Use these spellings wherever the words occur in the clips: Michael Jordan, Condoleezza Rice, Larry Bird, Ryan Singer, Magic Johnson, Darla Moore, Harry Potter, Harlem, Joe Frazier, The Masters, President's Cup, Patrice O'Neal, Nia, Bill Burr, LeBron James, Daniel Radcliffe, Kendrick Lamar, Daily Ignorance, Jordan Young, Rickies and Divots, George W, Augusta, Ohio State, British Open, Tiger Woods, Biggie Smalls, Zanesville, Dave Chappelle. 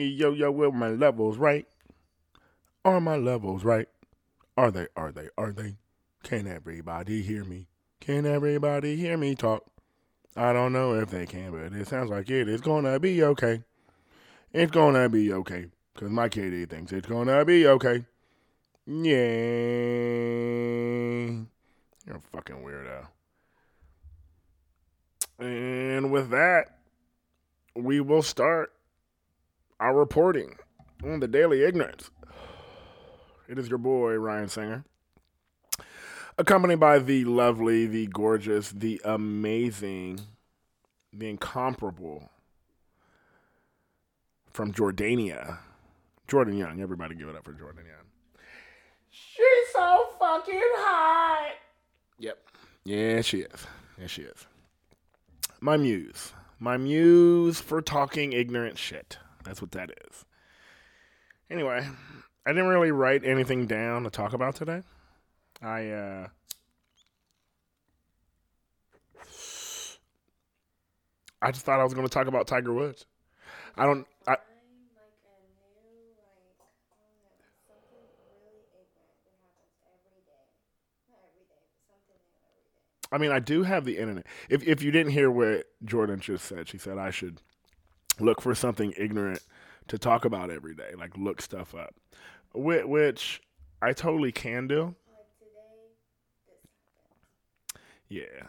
Yo, where my levels, right? Are my levels, right? Are they? Can everybody hear me? Can everybody hear me talk? I don't know if they can, but it sounds like it. It's gonna be okay. It's gonna be okay. Because my kid, he thinks it's gonna be okay. Yeah. You're a fucking weirdo. And with that, we will start our reporting on the Daily Ignorance. It is your boy, Ryan Singer, accompanied by the lovely, the gorgeous, the amazing, the incomparable, from Jordania, Jordan Young. Everybody give it up for Jordan Young. She's so fucking hot. Yep. Yeah, she is. Yeah, she is. My muse. My muse for talking ignorant shit. That's what that is. Anyway, I didn't really write anything down to talk about today. I just thought I was going to talk about Tiger Woods. I do have the internet. If you didn't hear what Jordan just said, she said I should look for something ignorant to talk about every day, like look stuff up, which I totally can do. Yeah.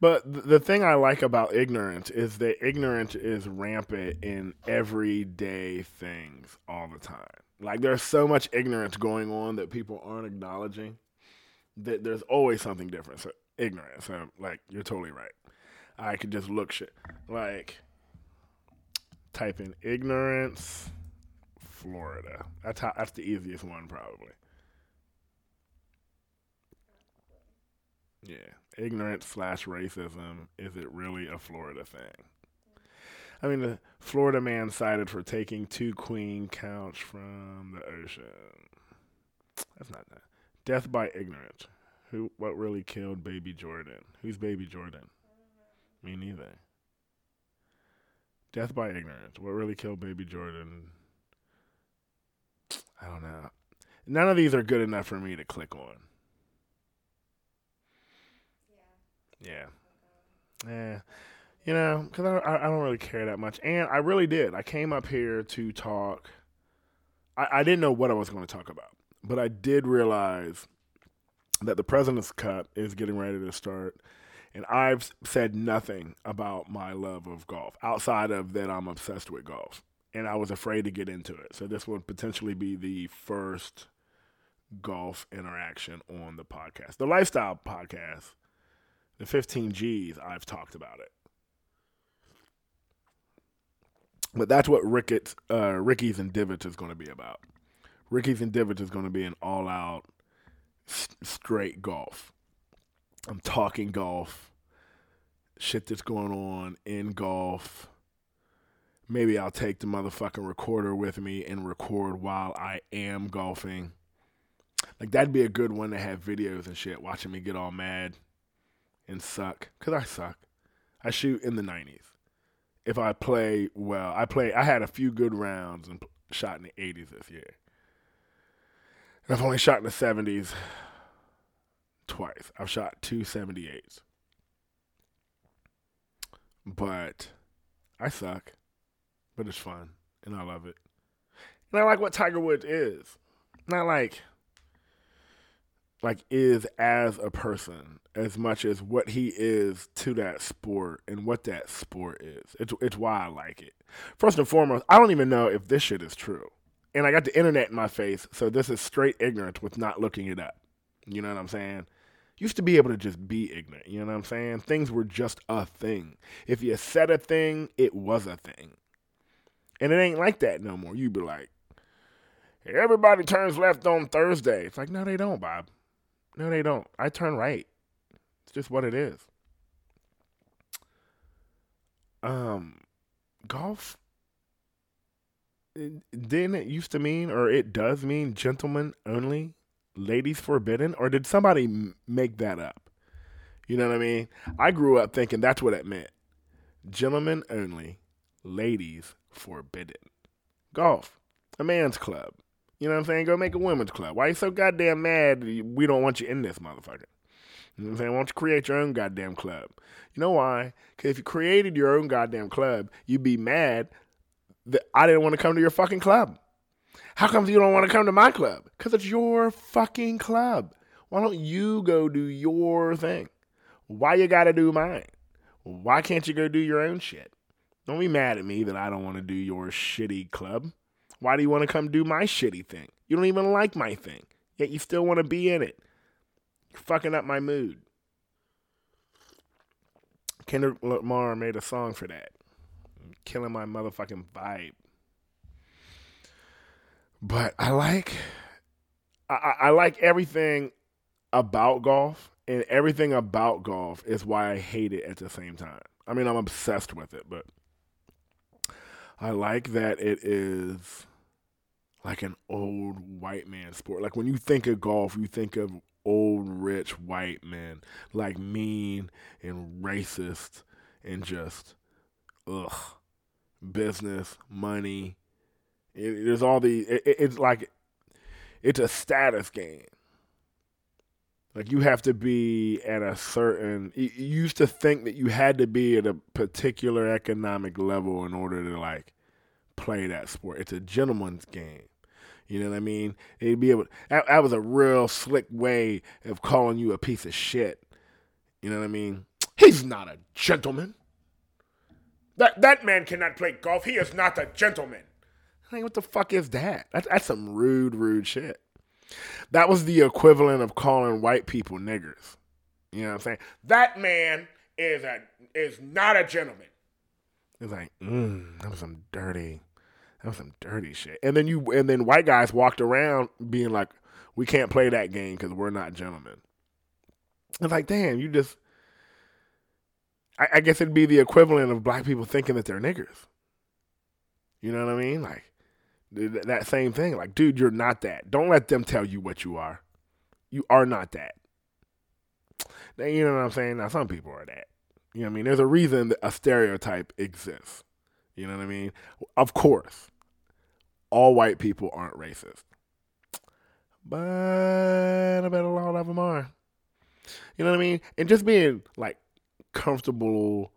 But the thing I like about ignorance is that ignorance is rampant in everyday things all the time. Like, there's so much ignorance going on that people aren't acknowledging. That there's always something different. So ignorant. So, like, you're totally right. I could just look shit. Like, type in ignorance, Florida. That's the easiest one, probably. Yeah. Ignorance/racism. Is it really a Florida thing? I mean, the Florida man cited for taking two queen conch from the ocean. That's not that. Death by ignorance. What really killed Baby Jordan? Who's Baby Jordan? Me neither. Death by ignorance. What really killed Baby Jordan? I don't know. None of these are good enough for me to click on. Yeah. Yeah. You know, because I don't really care that much. And I really did. I came up here to talk. I didn't know what I was going to talk about. But I did realize that the President's Cup is getting ready to start. And I've said nothing about my love of golf, outside of that I'm obsessed with golf. And I was afraid to get into it. So this would potentially be the first golf interaction on the podcast. The Lifestyle Podcast. The 15 G's, I've talked about it. But that's what Rickies and Divots is going to be about. Rickies and Divots is going to be an all-out, straight golf. I'm talking golf, shit that's going on in golf. Maybe I'll take the motherfucking recorder with me and record while I am golfing. Like, that'd be a good one to have videos and shit, watching me get all mad. And suck, because I suck. I shoot in the 90s. If I play well, I had a few good rounds and shot in the 80s this year. And I've only shot in the 70s twice. I've shot 2 78s. But I suck. But it's fun, and I love it. And I like what Tiger Woods is. Not like is as a person as much as what he is to that sport and what that sport is. It's why I like it. First and foremost, I don't even know if this shit is true. And I got the internet in my face, so this is straight ignorance with not looking it up. You know what I'm saying? Used to be able to just be ignorant. You know what I'm saying? Things were just a thing. If you said a thing, it was a thing. And it ain't like that no more. You be like, hey, everybody turns left on Thursday. It's like, no, they don't, Bob. No, they don't. I turn right. It's just what it is. Golf didn't it used to mean, or it does mean, gentlemen only, ladies forbidden? Or did somebody make that up? You know what I mean? I grew up thinking that's what it meant. Gentlemen only, ladies forbidden. Golf. A man's club. You know what I'm saying? Go make a women's club. Why you so goddamn mad we don't want you in this motherfucker? You know what I'm saying? Why don't you create your own goddamn club? You know why? Because if you created your own goddamn club, you'd be mad that I didn't want to come to your fucking club. How come you don't want to come to my club? Because it's your fucking club. Why don't you go do your thing? Why you got to do mine? Why can't you go do your own shit? Don't be mad at me that I don't want to do your shitty club. Why do you want to come do my shitty thing? You don't even like my thing, yet you still want to be in it. You're fucking up my mood. Kendrick Lamar made a song for that. Killing my motherfucking vibe. But I like everything about golf, and everything about golf is why I hate it at the same time. I mean, I'm obsessed with it, but I like that it is like an old white man sport. Like, when you think of golf, you think of old, rich white men, like mean and racist and just, business, money. There's all the, it's like, it's a status game. Like, you have to be at a certain, you used to think that you had to be at a particular economic level in order to, like, play that sport. It's a gentleman's game. You know what I mean? They'd be able, that was a real slick way of calling you a piece of shit. You know what I mean? He's not a gentleman. That man cannot play golf. He is not a gentleman. Like, what the fuck is that? That's some rude shit. That was the equivalent of calling white people niggers. You know what I'm saying? That man is not a gentleman. It's like, that was some dirty shit. And then white guys walked around being like, we can't play that game because we're not gentlemen. It's like, damn, you just. I guess it'd be the equivalent of black people thinking that they're niggers. You know what I mean? Like. That same thing. Like, dude, you're not that. Don't let them tell you what you are. You are not that. Now, you know what I'm saying? Now, some people are that. You know what I mean? There's a reason that a stereotype exists. You know what I mean? Of course, all white people aren't racist. But I bet a lot of them are. You know what I mean? And just being, like, comfortable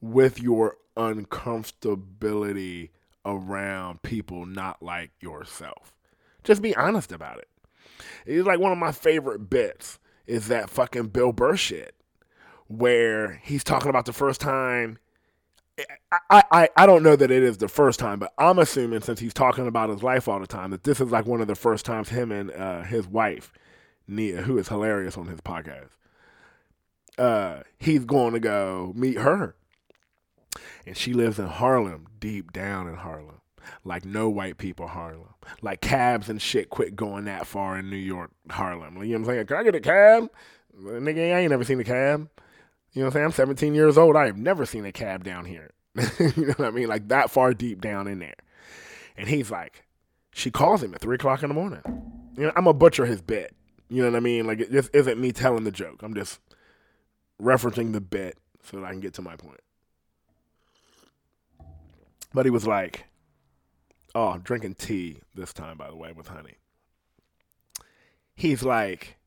with your uncomfortability around people not like yourself. Just be honest about it. It's like one of my favorite bits is that fucking Bill Burr shit where he's talking about the first time. I don't know that it is the first time, but I'm assuming since he's talking about his life all the time that this is like one of the first times him and his wife, Nia, who is hilarious on his podcast, he's going to go meet her. And she lives in Harlem, deep down in Harlem. Like, no white people Harlem. Like, cabs and shit quit going that far in New York, Harlem. You know what I'm saying? Can I get a cab? Nigga, I ain't never seen a cab. You know what I'm saying? I'm 17 years old. I have never seen a cab down here. You know what I mean? Like, that far deep down in there. And he's like, she calls him at 3 o'clock in the morning. You know, I'm going to butcher his bit. You know what I mean? Like, this isn't me telling the joke. I'm just referencing the bit so that I can get to my point. But he was like, oh, I'm drinking tea this time, by the way, with honey. He's like,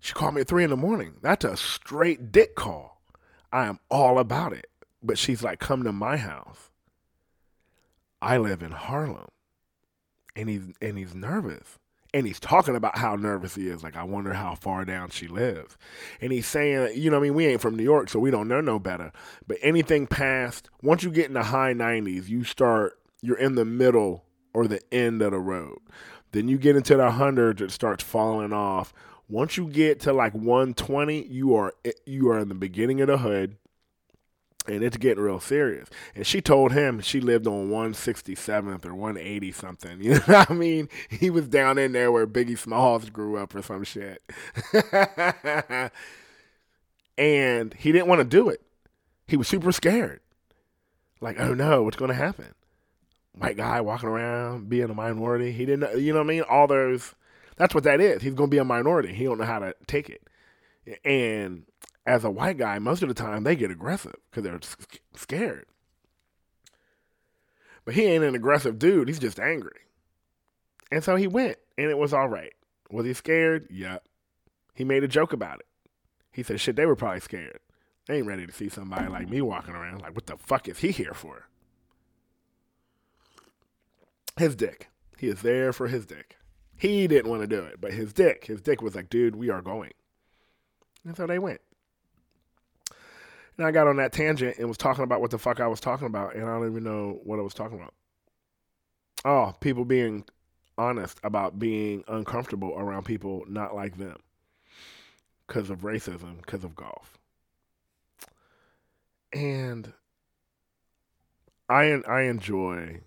she called me at 3 a.m. That's a straight dick call. I am all about it. But she's like, come to my house. I live in Harlem. And he's nervous. And he's talking about how nervous he is. Like, I wonder how far down she lives. And he's saying, you know what I mean? We ain't from New York, so we don't know no better. But anything past, once you get in the high 90s, you're in the middle or the end of the road. Then you get into the 100s, it starts falling off. Once you get to like 120, you are in the beginning of the hood. And it's getting real serious. And she told him she lived on 167th or 180-something. You know what I mean? He was down in there where Biggie Smalls grew up or some shit. And he didn't want to do it. He was super scared. Like, oh, no, what's going to happen? White guy walking around, being a minority. He didn't know, you know what I mean? All those, that's what that is. He's going to be a minority. He don't know how to take it. And as a white guy, most of the time, they get aggressive because they're scared. But he ain't an aggressive dude. He's just angry. And so he went, and it was all right. Was he scared? Yeah. He made a joke about it. He said, shit, they were probably scared. They ain't ready to see somebody like me walking around. Like, what the fuck is he here for? His dick. He is there for his dick. He didn't want to do it, but his dick was like, dude, we are going. And so they went. And I got on that tangent and was talking about what the fuck I was talking about, and I don't even know what I was talking about. Oh, people being honest about being uncomfortable around people not like them because of racism, because of golf. And I enjoy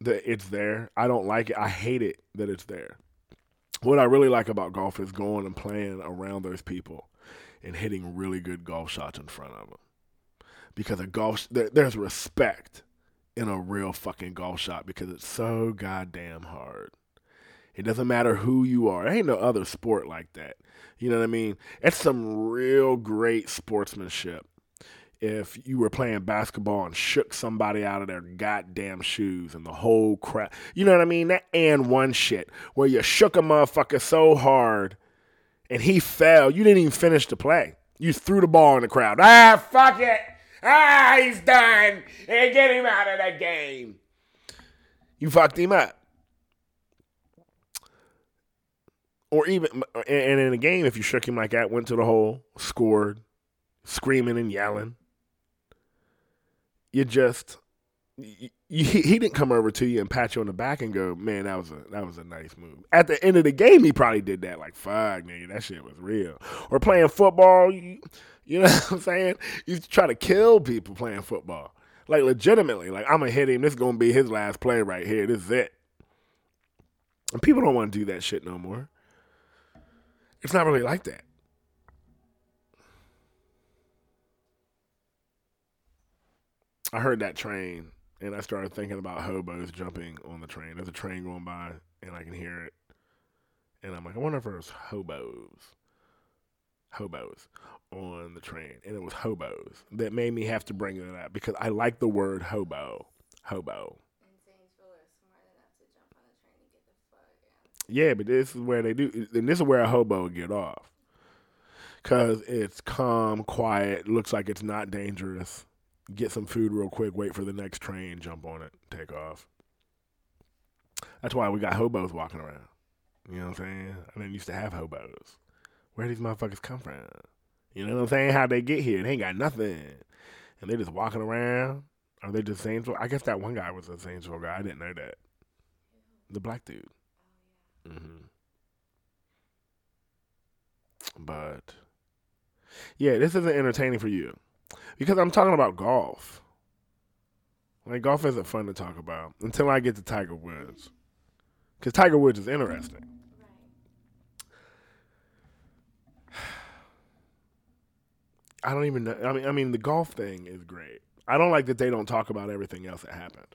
that it's there. I don't like it. I hate it that it's there. What I really like about golf is going and playing around those people and hitting really good golf shots in front of them. Because a golf, there's respect in a real fucking golf shot because it's so goddamn hard. It doesn't matter who you are. There ain't no other sport like that. You know what I mean? It's some real great sportsmanship. If you were playing basketball and shook somebody out of their goddamn shoes and the whole crap, you know what I mean? That and one shit where you shook a motherfucker so hard and he fell. You didn't even finish the play. You threw the ball in the crowd. Ah, fuck it. Ah, he's done. And get him out of the game. You fucked him up. Or even, and in a game, if you shook him like that, went to the hole, scored, screaming and yelling. You just, he didn't come over to you and pat you on the back and go, man, that was a nice move. At the end of the game, he probably did that. Like, fuck, nigga, that shit was real. Or playing football, you know what I'm saying? You try to kill people playing football. Like, legitimately, like, I'm going to hit him. This is going to be his last play right here. This is it. And people don't want to do that shit no more. It's not really like that. I heard that train, and I started thinking about hobos jumping on the train. There's a train going by, and I can hear it. And I'm like, I wonder if there's hobos on the train. And it was hobos that made me have to bring it up because I like the word hobo. And Zanesville is smart enough to jump on the train and get the fuck out. Yeah, but this is where they do, and this is where a hobo would get off because it's calm, quiet, looks like it's not dangerous. Get some food real quick, wait for the next train, jump on it, take off. That's why we got hobos walking around. You know what I'm saying? I didn't used to have hobos. Where these motherfuckers come from? You know what I'm saying? How they get here? They ain't got nothing. And they just walking around? Are they just Zanesville? I guess that one guy was a Zanesville guy. I didn't know that. The black dude. Mm-hmm. But, yeah, this isn't entertaining for you. Because I'm talking about golf. Like, golf isn't fun to talk about until I get to Tiger Woods. Because Tiger Woods is interesting. I don't even know. I mean, the golf thing is great. I don't like that they don't talk about everything else that happened.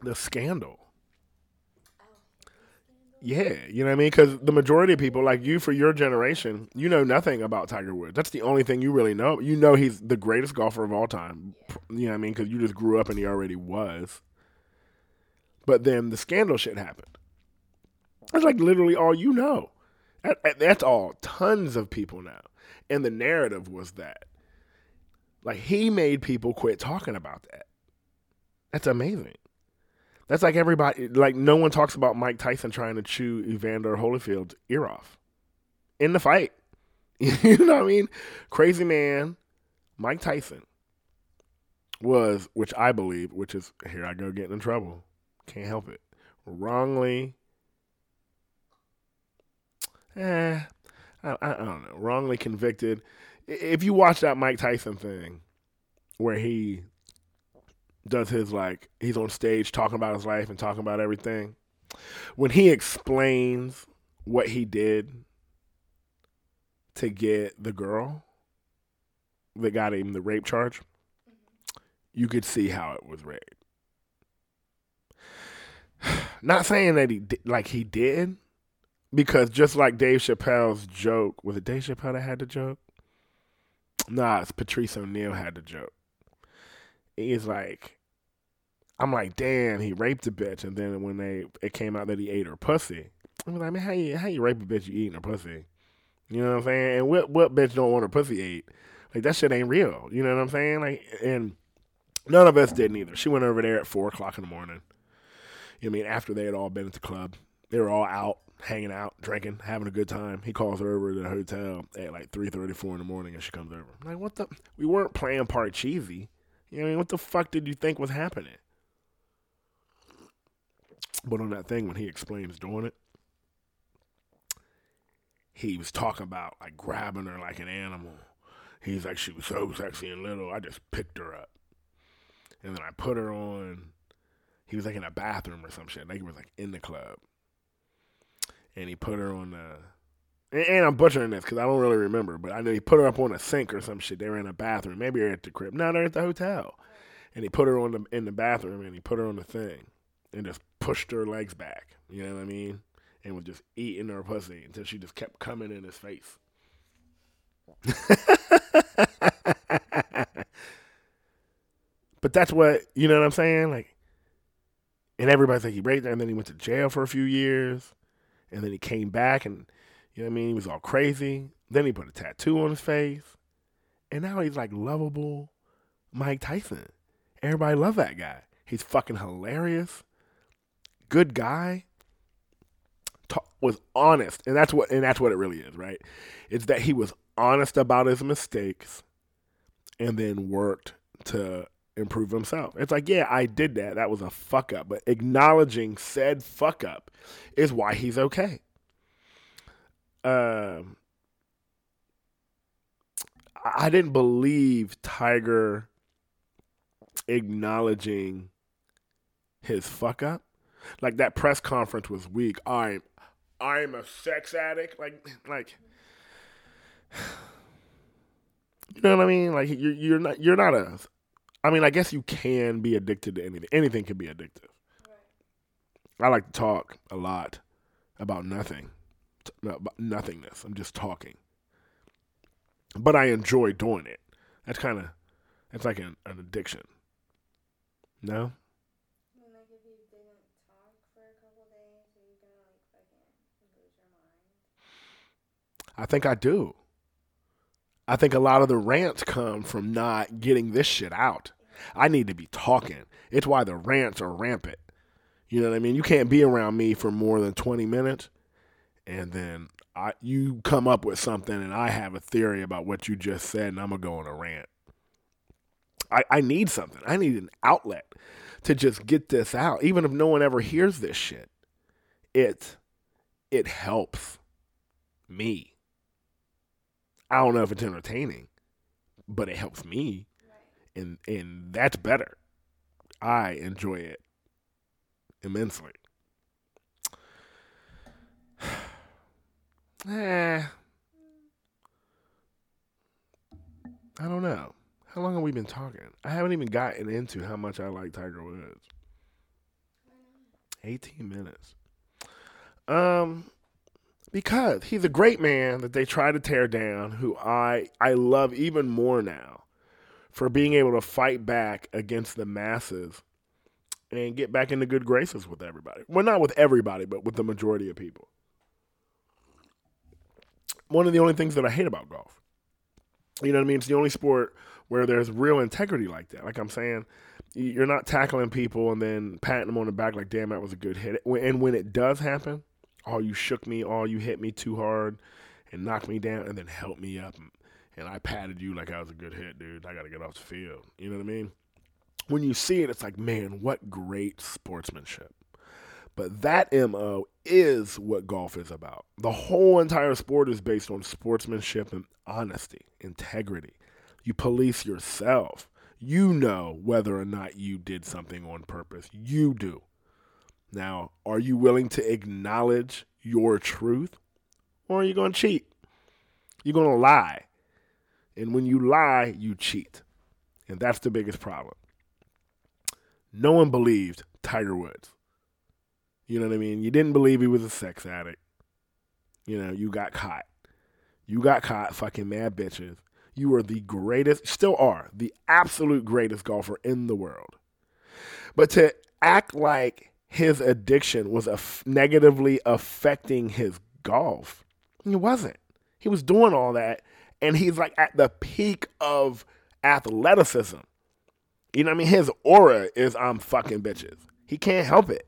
The scandal. Yeah, you know what I mean? Because the majority of people, like you for your generation, you know nothing about Tiger Woods. That's the only thing you really know. You know he's the greatest golfer of all time. You know what I mean? Because you just grew up and he already was. But then the scandal shit happened. That's like literally all you know. That's all. Tons of people now. And the narrative was that. Like, he made people quit talking about that. That's amazing. That's like everybody, like no one talks about Mike Tyson trying to chew Evander Holyfield's ear off in the fight. You know what I mean? Crazy man, Mike Tyson was, which I believe, which is, here I go getting in trouble. Can't help it. Wrongly convicted. If you watch that Mike Tyson thing where he does his, like, he's on stage talking about his life and talking about everything. When he explains what he did to get the girl that got him the rape charge, you could see how it was rigged. Not saying that he did, because just like Dave Chappelle's joke, was it Dave Chappelle that had the joke? Nah, it's Patrice O'Neal had the joke. is like, I'm like, damn, he raped a bitch. And then when it came out that he ate her pussy, I was like, man, how you rape a bitch you eating her pussy? You know what I'm saying? And what bitch don't want her pussy ate? Like, that shit ain't real. You know what I'm saying? Like, and none of us didn't either. She went over there at 4 o'clock in the morning. You know what I mean? After they had all been at the club. They were all out, hanging out, drinking, having a good time. He calls her over to the hotel at like 3:34 in the morning, and she comes over. I'm like, what the? We weren't playing Parcheesi. You know what I mean? What the fuck did you think was happening? But on that thing, when he explains doing it, he was talking about like grabbing her like an animal. He's like, she was so sexy and little, I just picked her up. And then I put her on, he was like in a bathroom or some shit. Like, he was like in the club. And he put her on the, and I'm butchering this because I don't really remember, but I know he put her up on a sink or some shit. They were in a bathroom. Maybe they're at the crib. No, they're at the hotel. And he put her on in the bathroom, and he put her on the thing and just pushed her legs back. You know what I mean? And was just eating her pussy until she just kept coming in his face. But that's what, you know what I'm saying? Like, and everybody's like, he raped her, and then he went to jail for a few years. And then he came back, and, you know what I mean, he was all crazy. Then he put a tattoo on his face. And now he's like lovable Mike Tyson. Everybody loves that guy. He's fucking hilarious. Good guy. Was honest. And that's what it really is, right? It's that he was honest about his mistakes and then worked to improve himself. It's like, yeah, I did that. That was a fuck up. But acknowledging said fuck up is why he's okay. I didn't believe Tiger acknowledging his fuck up. Like, that press conference was weak. I'm a sex addict. Like, you know what I mean? Like, you're not a, I mean, I guess you can be addicted to anything. Anything can be addictive. Right. I like to talk a lot about nothing. No, about nothingness. I'm just talking. But I enjoy doing it. That's like an addiction. No? Like, if you didn't talk for a couple days, are you going to, like, fucking lose your mind? I think I do. I think a lot of the rants come from not getting this shit out. I need to be talking. It's why the rants are rampant. You know what I mean? You can't be around me for more than 20 minutes, and then you come up with something, and I have a theory about what you just said, and I'm going to go on a rant. I need something. I need an outlet to just get this out. Even if no one ever hears this shit, it helps me. I don't know if it's entertaining, but it helps me, right. And that's better. I enjoy it immensely. I don't know. How long have we been talking? I haven't even gotten into how much I like Tiger Woods. 18 minutes. Because he's a great man that they try to tear down, who I love even more now for being able to fight back against the masses and get back into good graces with everybody. Well, not with everybody, but with the majority of people. One of the only things that I hate about golf. You know what I mean? It's the only sport where there's real integrity like that. Like I'm saying, you're not tackling people and then patting them on the back like, damn, that was a good hit. And when it does happen, oh, you shook me, oh, you hit me too hard and knocked me down and then helped me up. And I patted you like I was a good hit, dude. I got to get off the field. You know what I mean? When you see it, it's like, man, what great sportsmanship. But that MO is what golf is about. The whole entire sport is based on sportsmanship and honesty, integrity. You police yourself. You know whether or not you did something on purpose. You do. Now, are you willing to acknowledge your truth, or are you going to cheat? You're going to lie. And when you lie, you cheat. And that's the biggest problem. No one believed Tiger Woods. You know what I mean? You didn't believe he was a sex addict. You know, you got caught. You got caught fucking mad bitches. You are the greatest, still are, the absolute greatest golfer in the world. But to act like his addiction was negatively affecting his golf, it wasn't. He was doing all that, and he's like at the peak of athleticism. You know what I mean? His aura is I'm fucking bitches. He can't help it.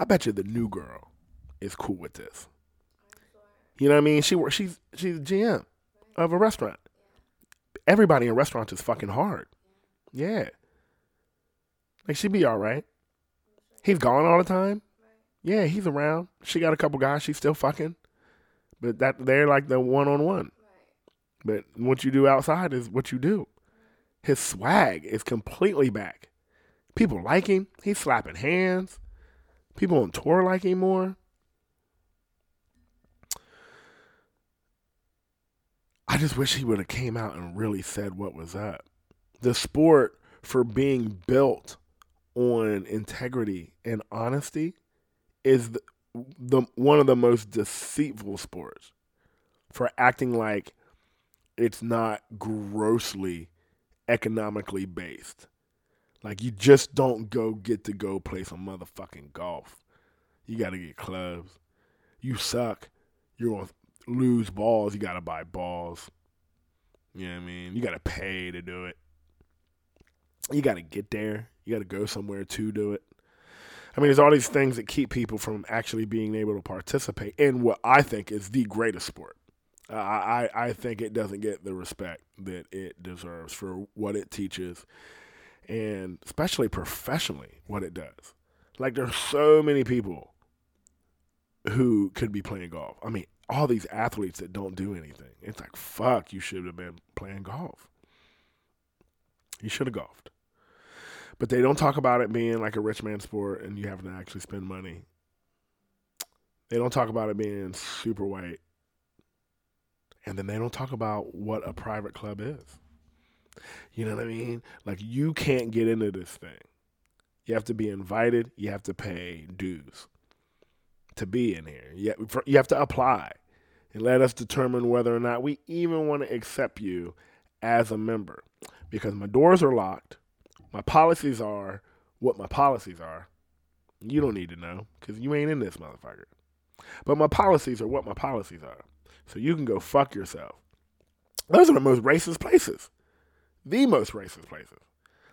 I bet you the new girl is cool with this. You know what I mean? She's GM of a restaurant. Everybody in restaurants is fucking hard. Yeah. Like, she be all right. He's gone all the time. Yeah, he's around. She got a couple guys. She's still fucking. But that they're like the one-on-one. But what you do outside is what you do. His swag is completely back. People like him. He's slapping hands. People on tour like him more. I just wish he would have came out and really said what was up. The sport, for being built on integrity and honesty, is the one of the most deceitful sports, for acting like it's not grossly economically based. Like, you just don't get to go play some motherfucking golf. You got to get clubs. You suck. You're going to lose balls. You got to buy balls. You know what I mean? You got to pay to do it. You got to get there. You got to go somewhere to do it. I mean, there's all these things that keep people from actually being able to participate in what I think is the greatest sport. I think it doesn't get the respect that it deserves for what it teaches, and especially professionally what it does. Like, there's so many people who could be playing golf. I mean, all these athletes that don't do anything. It's like, fuck, you should have been playing golf. You should have golfed. But they don't talk about it being like a rich man sport and you having to actually spend money. They don't talk about it being super white. And then they don't talk about what a private club is. You know what I mean? Like, you can't get into this thing. You have to be invited. You have to pay dues to be in here. You have to apply, and let us determine whether or not we even want to accept you as a member. Because my doors are locked. My policies are what my policies are. You don't need to know, because you ain't in this motherfucker. But my policies are what my policies are. So you can go fuck yourself. Those are the most racist places. The most racist places.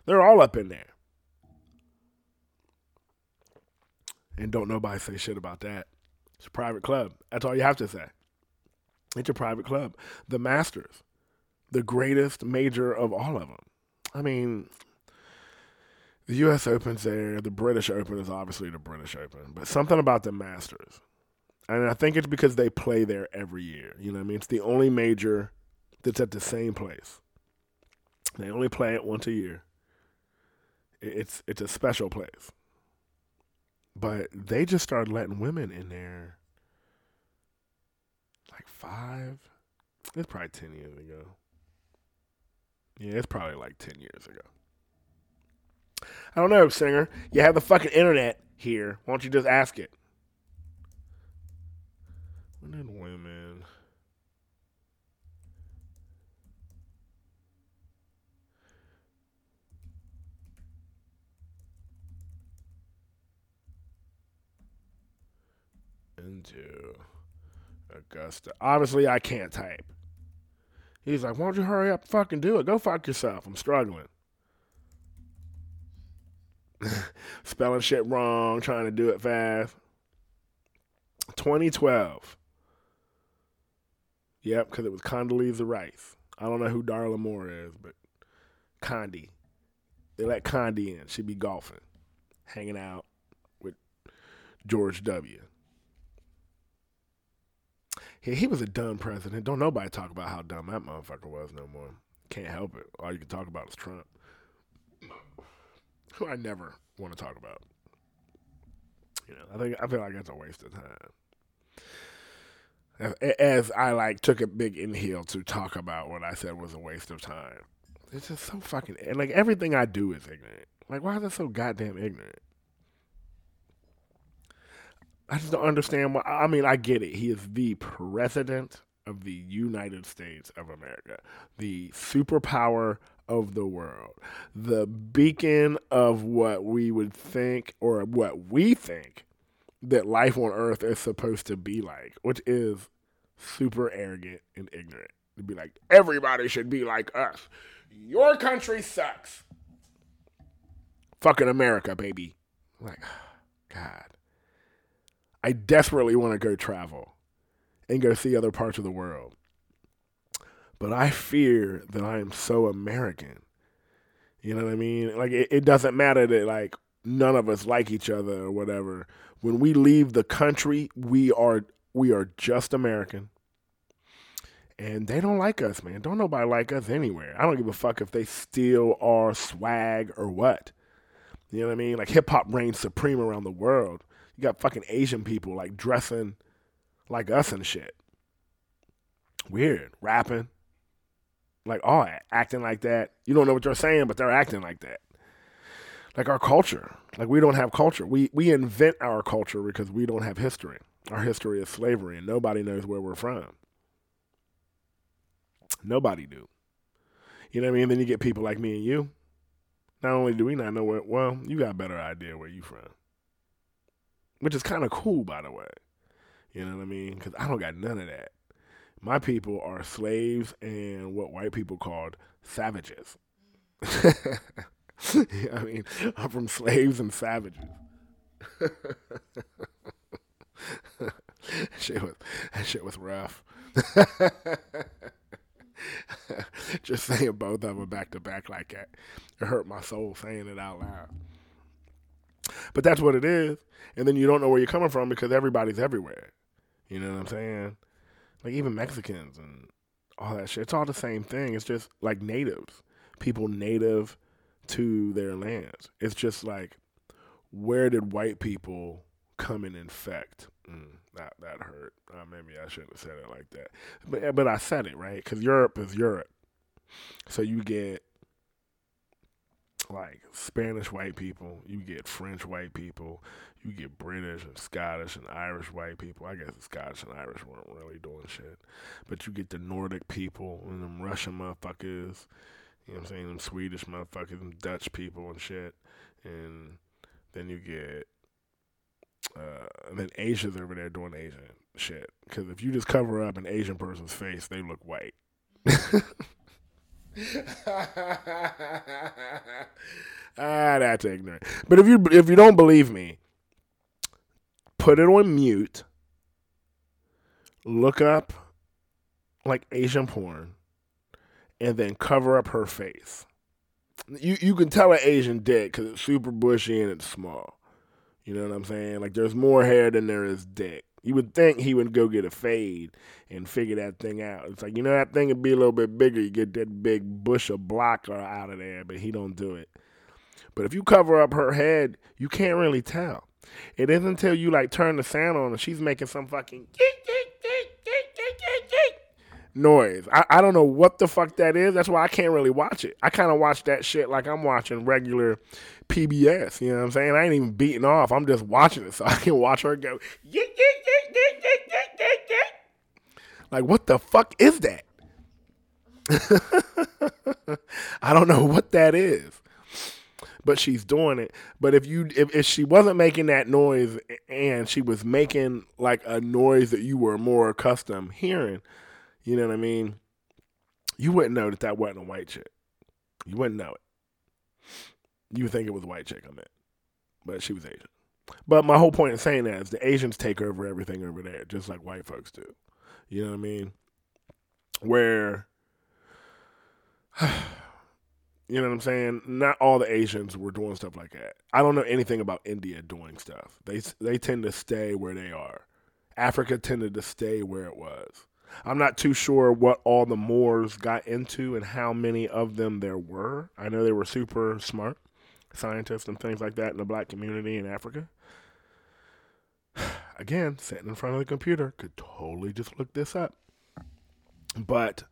They're all up in there. And don't nobody say shit about that. It's a private club. That's all you have to say. It's a private club. The Masters. The greatest major of all of them. I mean, the U.S. Open's there. The British Open is obviously the British Open. But something about the Masters. And I think it's because they play there every year. You know what I mean? It's the only major that's at the same place. They only play it once a year. It's a special place. But they just started letting women in there like 5, it's probably 10 years ago. Yeah, it's probably like 10 years ago. I don't know, Singer. You have the fucking internet here. Why don't you just ask it? When did women... into Augusta. Obviously, I can't type. He's like, why don't you hurry up and fucking do it? Go fuck yourself. I'm struggling. Spelling shit wrong, trying to do it fast. 2012. Yep, because it was Condoleezza Rice. I don't know who Darla Moore is, but Condi. They let Condi in. She'd be golfing, hanging out with George W. He was a dumb president. Don't nobody talk about how dumb that motherfucker was no more. Can't help it. All you can talk about is Trump, who I never want to talk about. You know, I feel like that's a waste of time. As I like took a big inhale to talk about what I said was a waste of time. It's just so fucking, and like everything I do is ignorant. Like, why is it so goddamn ignorant? I just don't understand why. I mean, I get it. He is the president of the United States of America, the superpower of the world, the beacon of what we would think, or what we think that life on Earth is supposed to be like, which is super arrogant and ignorant. To be like, everybody should be like us. Your country sucks. Fucking America, baby. I'm like, God. I desperately want to go travel and go see other parts of the world. But I fear that I am so American. You know what I mean? Like, it doesn't matter that, like, none of us like each other or whatever. When we leave the country, we are just American. And they don't like us, man. Don't nobody like us anywhere. I don't give a fuck if they steal our swag or what. You know what I mean? Like, hip-hop reigns supreme around the world. You got fucking Asian people, like, dressing like us and shit. Weird. Rapping. Like, all that. Acting like that. You don't know what they're saying, but they're acting like that. Like, our culture. Like, we don't have culture. We invent our culture because we don't have history. Our history is slavery, and nobody knows where we're from. Nobody do. You know what I mean? And then you get people like me and you. Not only do we not know where, well, you got a better idea where you from. Which is kind of cool, by the way. You know what I mean? Because I don't got none of that. My people are slaves and what white people called savages. You know what I mean? I'm from slaves and savages. That shit was rough. Just saying both of them back to back like that, it hurt my soul saying it out loud. But that's what it is. And then you don't know where you're coming from because everybody's everywhere. You know what I'm saying? Like, even Mexicans and all that shit. It's all the same thing. It's just like natives. People native to their lands. It's just like, where did white people come and infect? That hurt. Maybe I shouldn't have said it like that. But I said it, right? Because Europe is Europe. So you get, like, Spanish white people. You get French white people. You get British and Scottish and Irish white people. I guess the Scottish and Irish weren't really doing shit. But you get the Nordic people and them Russian motherfuckers. You know what I'm saying? Them Swedish motherfuckers, them Dutch people and shit. And then you get... and then Asia's over there doing Asian shit. Because if you just cover up an Asian person's face, they look white. That's ignorant. But if you don't believe me, put it on mute. Look up, like, Asian porn, and then cover up her face. You can tell an Asian dick because it's super bushy and it's small. You know what I'm saying? Like, there's more hair than there is dick. You would think he would go get a fade and figure that thing out. It's like, you know, that thing would be a little bit bigger. You get that big bush of blocker out of there, but he don't do it. But if you cover up her head, you can't really tell. It isn't until you, like, turn the sound on and she's making some fucking noise. I don't know what the fuck that is. That's why I can't really watch it. I kind of watch that shit like I'm watching regular PBS. You know what I'm saying? I ain't even beating off. I'm just watching it so I can watch her go. Like, what the fuck is that? I don't know what that is, but she's doing it. But if she wasn't making that noise and she was making like a noise that you were more accustomed hearing, you know what I mean? You wouldn't know that wasn't a white chick. You wouldn't know it. You would think it was a white chick, I meant. But she was Asian. But my whole point in saying that is the Asians take over everything over there, just like white folks do. You know what I mean? Where, you know what I'm saying? Not all the Asians were doing stuff like that. I don't know anything about India doing stuff. They tend to stay where they are. Africa tended to stay where it was. I'm not too sure what all the Moors got into and how many of them there were. I know they were super smart scientists and things like that in the black community in Africa. Again, sitting in front of the computer, could totally just look this up. But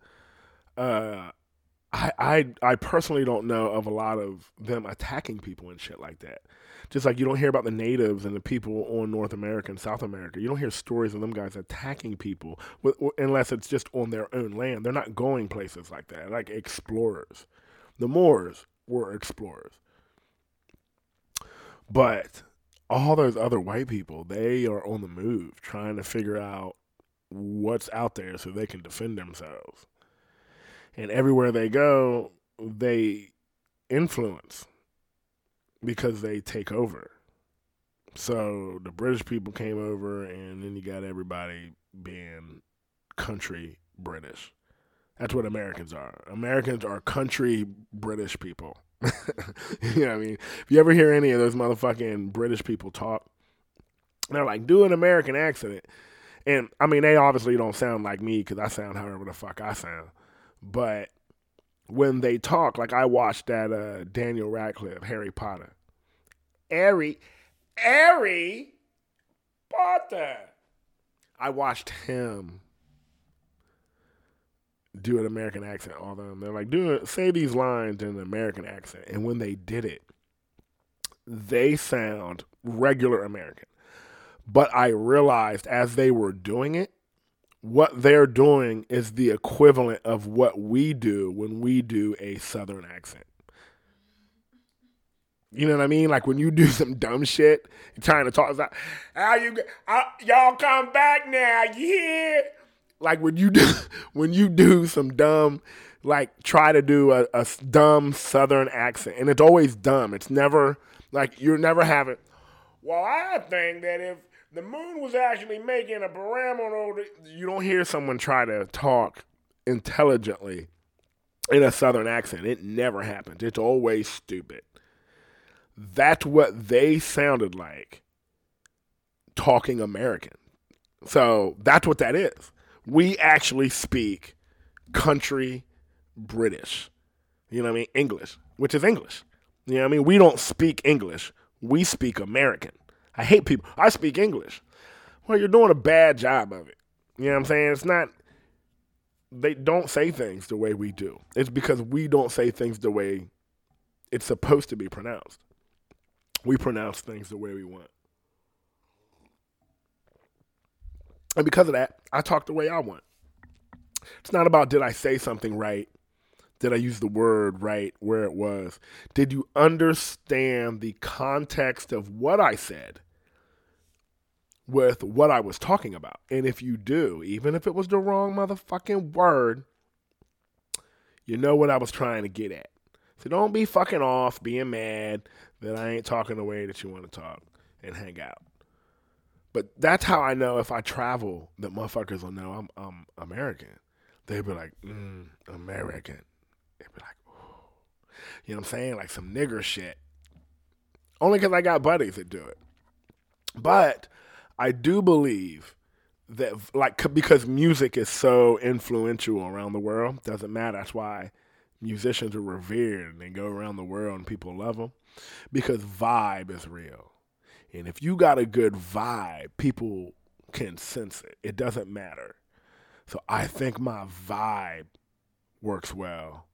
I personally don't know of a lot of them attacking people and shit like that. Just like you don't hear about the natives and the people on North America and South America. You don't hear stories of them guys attacking people unless it's just on their own land. They're not going places like that. Like explorers. The Moors were explorers. But all those other white people, they are on the move trying to figure out what's out there so they can defend themselves. And everywhere they go, they influence because they take over. So the British people came over, and then you got everybody being country British. That's what Americans are. Americans are country British people. You know what I mean? If you ever hear any of those motherfucking British people talk, they're like, do an American accent. And, I mean, they obviously don't sound like me because I sound however the fuck I sound. But when they talk, like I watched that Daniel Radcliffe, Harry Potter. Harry Potter. I watched him do an American accent. All of them, they're like, say these lines in an American accent. And when they did it, they sound regular American. But I realized as they were doing it, what they're doing is the equivalent of what we do when we do a Southern accent. You know what I mean? Like when you do some dumb shit, you're trying to talk, it's like, y'all come back now, you hear? Like when you do some dumb, like try to do a dumb Southern accent, and it's always dumb. It's never, like you're never having, well, I think that if the moon was actually making a parameter. You don't hear someone try to talk intelligently in a Southern accent. It never happens. It's always stupid. That's what they sounded like talking American. So that's what that is. We actually speak country British. You know what I mean? English, which is English. You know what I mean? We don't speak English. We speak American. I hate people. I speak English. Well, you're doing a bad job of it. You know what I'm saying? It's not, they don't say things the way we do. It's because we don't say things the way it's supposed to be pronounced. We pronounce things the way we want. And because of that, I talk the way I want. It's not about did I say something right? Did I use the word right where it was? Did you understand the context of what I said with what I was talking about? And if you do, even if it was the wrong motherfucking word, you know what I was trying to get at. So don't be fucking off being mad that I ain't talking the way that you want to talk and hang out. But that's how I know if I travel that motherfuckers will know I'm American. They'll be like, American. They'd be like, ooh. You know what I'm saying? Like some nigger shit. Only because I got buddies that do it. But I do believe that, like, because music is so influential around the world, doesn't matter. That's why musicians are revered and they go around the world and people love them. Because vibe is real. And if you got a good vibe, people can sense it. It doesn't matter. So I think my vibe works well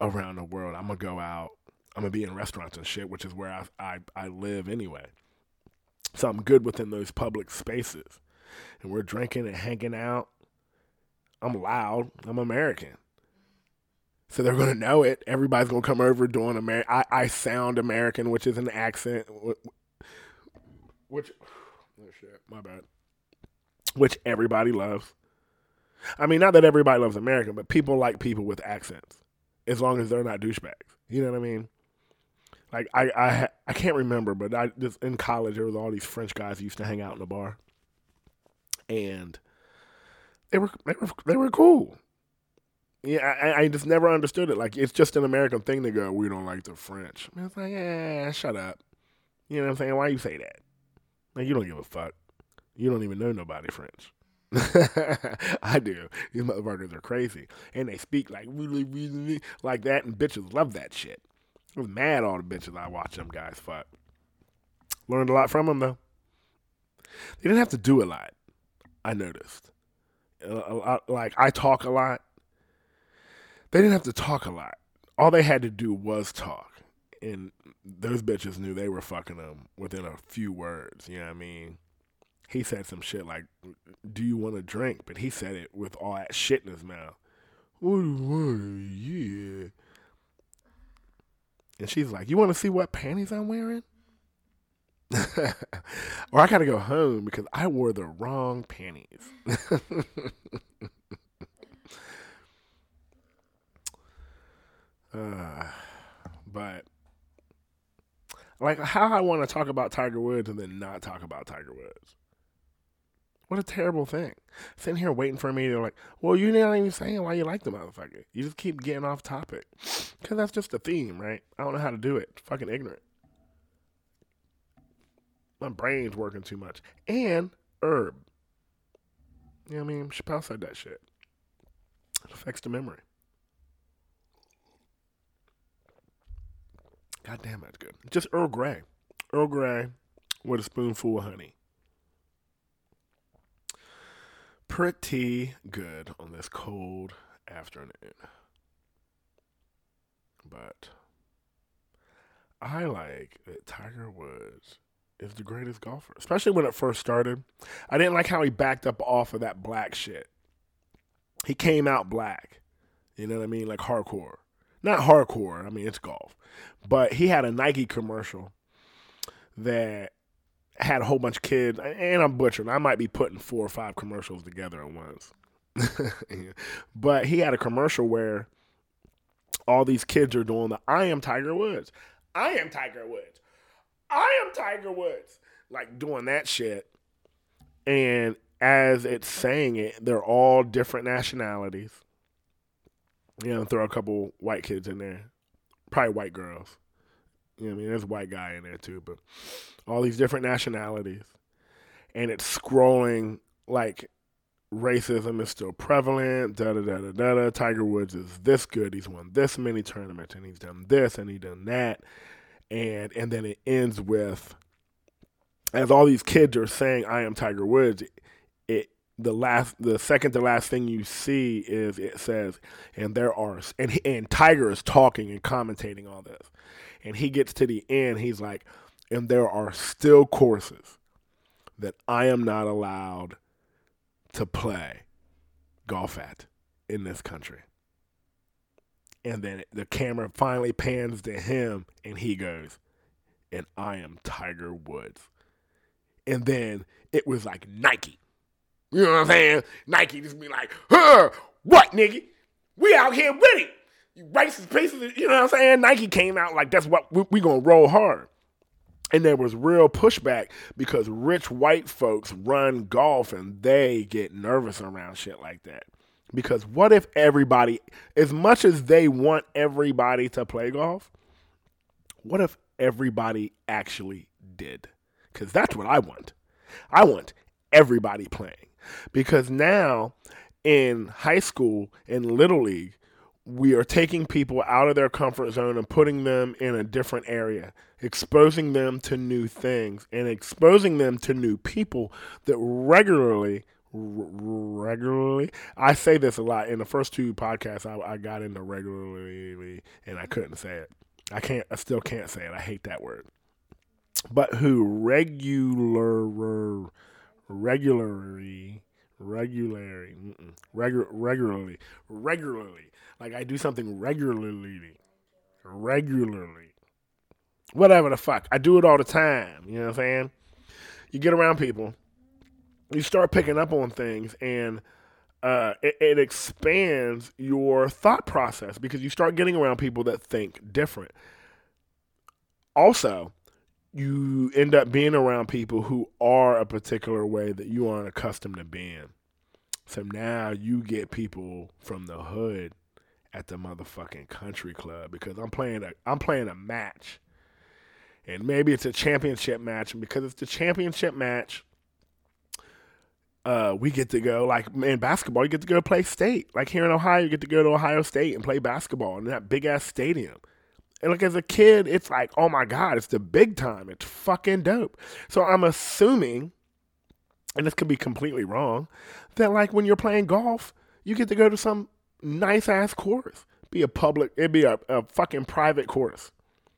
around the world. I'm going to go out. I'm going to be in restaurants and shit, which is where I live anyway. So I'm good within those public spaces. And we're drinking and hanging out. I'm loud. I'm American. So they're going to know it. Everybody's going to come over doing American. I sound American, which is an accent. Which, oh shit, my bad. Which everybody loves. I mean, not that everybody loves American, but people like people with accents, as long as they're not douchebags. You know what I mean? Like, I can't remember, but I just in college, there was all these French guys who used to hang out in the bar. And they were cool. Yeah, I just never understood it. Like, it's just an American thing to go, we don't like the French. I mean, it's like, yeah, shut up. You know what I'm saying? Why you say that? Like, you don't give a fuck. You don't even know nobody French. I do. These motherfuckers are crazy. And they speak like really like that, and bitches love that shit. I was mad all the bitches I watched them guys fuck. Learned a lot from them, though. They didn't have to do a lot, I noticed. Like, I talk a lot. they didn't have to talk a lot. All they had to do was talk. And those bitches knew they were fucking him within a few words. You know what I mean? He said some shit like, do you want a drink? But he said it with all that shit in his mouth. Yeah. And she's like, you want to see what panties I'm wearing? Or I got to go home because I wore the wrong panties. But, like, how I want to talk about Tiger Woods and then not talk about Tiger Woods. What a terrible thing. Sitting here waiting for me to, like, well, you're not even saying why you like the motherfucker. You just keep getting off topic. Because that's just the theme, right? I don't know how to do it. It's fucking ignorant. My brain's working too much. And herb. You know what I mean? Chappelle said that shit. It affects the memory. God damn, that's good. Just Earl Grey. Earl Grey with a spoonful of honey. Pretty good on this cold afternoon. But I like that Tiger Woods is the greatest golfer, especially when it first started. I didn't like how he backed up off of that black shit. He came out black. You know what I mean? Like hardcore. Not hardcore, I mean, it's golf. But he had a Nike commercial that had a whole bunch of kids. And I'm butchering. I might be putting 4 or 5 commercials together at once. But he had a commercial where all these kids are doing the I am Tiger Woods. I am Tiger Woods. I am Tiger Woods. Like doing that shit. And as it's saying it, they're all different nationalities. You know, throw a couple white kids in there. Probably white girls. You know what I mean? There's a white guy in there too, but all these different nationalities. And it's scrolling like racism is still prevalent. Tiger Woods is this good. He's won this many tournaments and he's done this and he's done that. And then it ends with, as all these kids are saying, I am Tiger Woods, the second to last thing you see is it says, and there are, and Tiger is talking and commentating all this. And he gets to the end, he's like, and there are still courses that I am not allowed to play golf at in this country. And then the camera finally pans to him, and he goes, and I am Tiger Woods. And then it was like Nike. You know what I'm saying? Nike just be like, huh, what, nigga? We out here with it. You racist pieces, you know what I'm saying? Nike came out like, that's what, we gonna roll hard. And there was real pushback because rich white folks run golf and they get nervous around shit like that. Because what if everybody, as much as they want everybody to play golf, what if everybody actually did? Because that's what I want. I want everybody playing. Because now in high school and Little League, we are taking people out of their comfort zone and putting them in a different area, exposing them to new things and exposing them to new people that regularly, I say this a lot. In the first 2 podcasts, I got into regularly and I couldn't say it. I still can't say it. I hate that word. But who regularly, like I do something regularly, whatever the fuck, I do it all the time, you know what I'm saying? You get around people, you start picking up on things, and it expands your thought process because you start getting around people that think different. Also, you end up being around people who are a particular way that you aren't accustomed to being. So now you get people from the hood at the motherfucking country club because I'm playing a match. And maybe it's a championship match. And because it's the championship match, we get to go, like in basketball, you get to go play state. Like here in Ohio, you get to go to Ohio State and play basketball in that big-ass stadium. And like as a kid, it's like, oh my God, it's the big time. It's fucking dope. So I'm assuming, and this could be completely wrong, that like when you're playing golf, you get to go to some nice ass course. be a public, it'd be a fucking private course.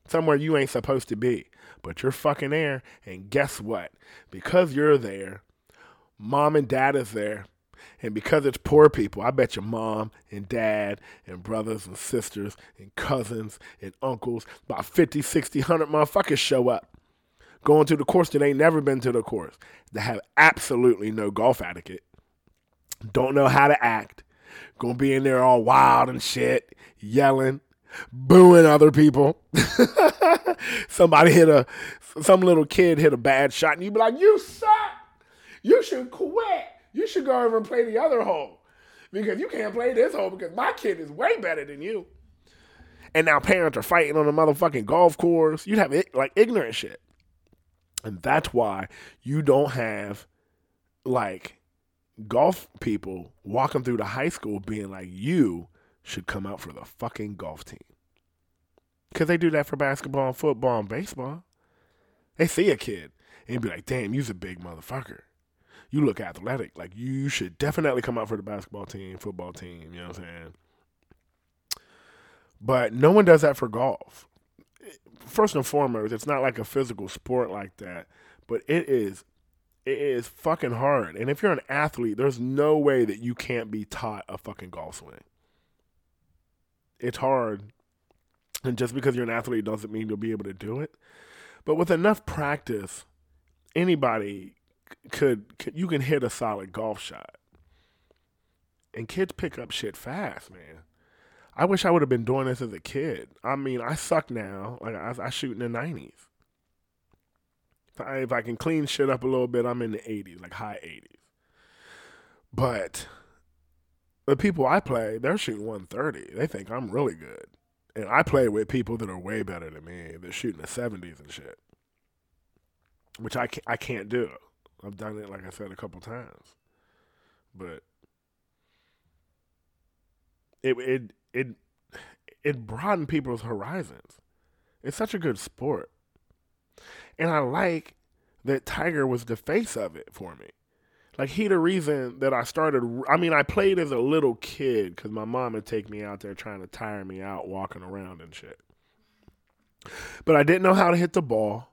Somewhere you ain't supposed to be. But you're fucking there, and guess what? Because you're there, mom and dad is there, and because it's poor people, I bet your mom and dad and brothers and sisters and cousins and uncles, about 50, 60, 100 motherfuckers show up. Going to the course that ain't never been to the course. They have absolutely no golf etiquette. Don't know how to act. Gonna be in there all wild and shit, yelling, booing other people. Some little kid hit a bad shot and you be like, you suck. You should quit. You should go over and play the other hole because you can't play this hole because my kid is way better than you. And now parents are fighting on the motherfucking golf course. You'd have like ignorant shit. And that's why you don't have like golf people walking through the high school being like, you should come out for the fucking golf team. Because they do that for basketball and football and baseball. They see a kid and be like, damn, you's a big motherfucker. You look athletic. Like, you should definitely come out for the basketball team, football team. You know what I'm saying? But no one does that for golf. First and foremost, it's not like a physical sport like that. But it is fucking hard. And if you're an athlete, there's no way that you can't be taught a fucking golf swing. It's hard. And just because you're an athlete doesn't mean you'll be able to do it. But with enough practice, anybody you can hit a solid golf shot. And kids pick up shit fast, man. I wish I would have been doing this as a kid. I mean, I suck now. Like I shoot in the 90s. If I can clean shit up a little bit, I'm in the 80s, like high 80s. But the people I play, they're shooting 130. They think I'm really good. And I play with people that are way better than me. They're shooting the 70s and shit, which I can't do. I've done it, like I said, a couple times. But it broadened people's horizons. It's such a good sport. And I like that Tiger was the face of it for me. Like, he the reason that I started, I mean, I played as a little kid because my mom would take me out there trying to tire me out walking around and shit. But I didn't know how to hit the ball.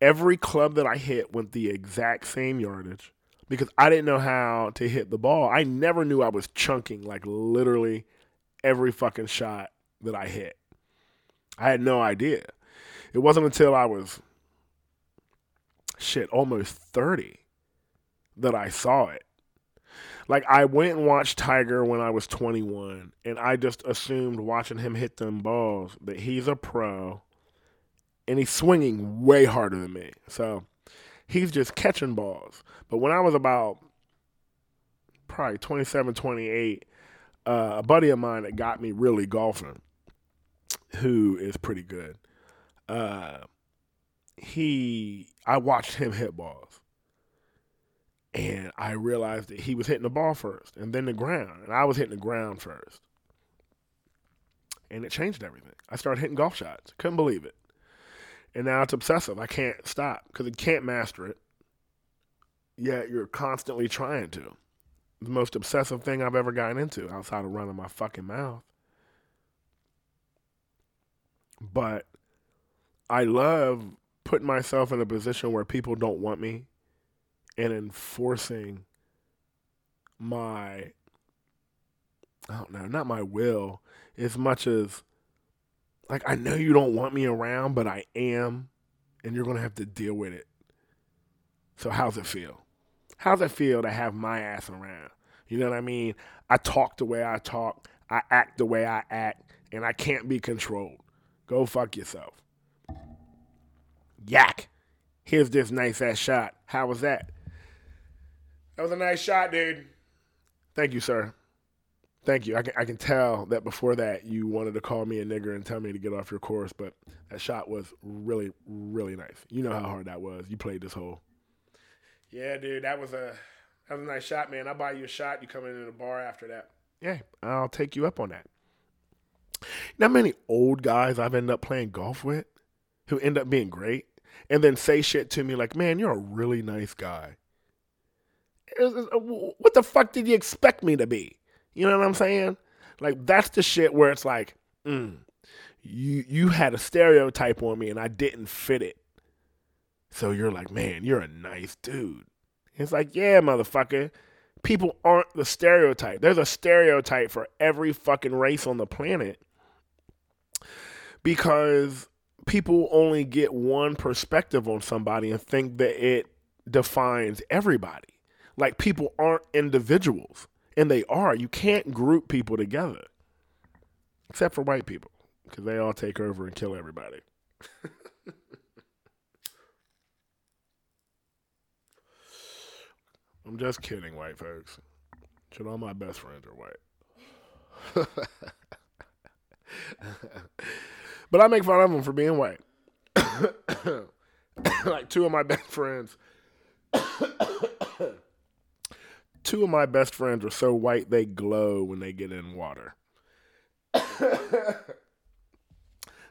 Every club that I hit went the exact same yardage because I didn't know how to hit the ball. I never knew I was chunking like literally every fucking shot that I hit. I had no idea. It wasn't until I was almost 30 that I saw it. Like, I went and watched Tiger when I was 21, and I just assumed watching him hit them balls that he's a pro, and he's swinging way harder than me. So he's just catching balls. But when I was about probably 27, 28, a buddy of mine that got me really golfing, who is pretty good, I watched him hit balls. And I realized that he was hitting the ball first and then the ground. And I was hitting the ground first. And it changed everything. I started hitting golf shots. Couldn't believe it. And now it's obsessive. I can't stop because I can't master it. Yet you're constantly trying to. The most obsessive thing I've ever gotten into outside of running my fucking mouth. But I love putting myself in a position where people don't want me. And enforcing my, not my will, as much as, like, I know you don't want me around, but I am, and you're going to have to deal with it. So how's it feel? How's it feel to have my ass around? You know what I mean? I talk the way I talk, I act the way I act, and I can't be controlled. Go fuck yourself. Yak. Here's this nice-ass shot. How was that? That was a nice shot, dude. Thank you, sir. Thank you. I can tell that before that you wanted to call me a nigger and tell me to get off your course, but that shot was really, really nice. You know how hard that was. You played this hole. Yeah, dude, that was a nice shot, man. I'll buy you a shot. You come into the bar after that. Yeah, I'll take you up on that. Not many old guys I've ended up playing golf with who end up being great and then say shit to me like, man, you're a really nice guy. What the fuck did you expect me to be? You know what I'm saying? Like, that's the shit where it's like, You had a stereotype on me and I didn't fit it. So you're like, man, you're a nice dude. It's like, yeah, motherfucker. People aren't the stereotype. There's a stereotype for every fucking race on the planet because people only get one perspective on somebody and think that it defines everybody. Like, people aren't individuals, and they are. You can't group people together, except for white people, because they all take over and kill everybody. I'm just kidding, white folks. Shit, all my best friends are white. But I make fun of them for being white. Like, two of my best friends are so white they glow when they get in water.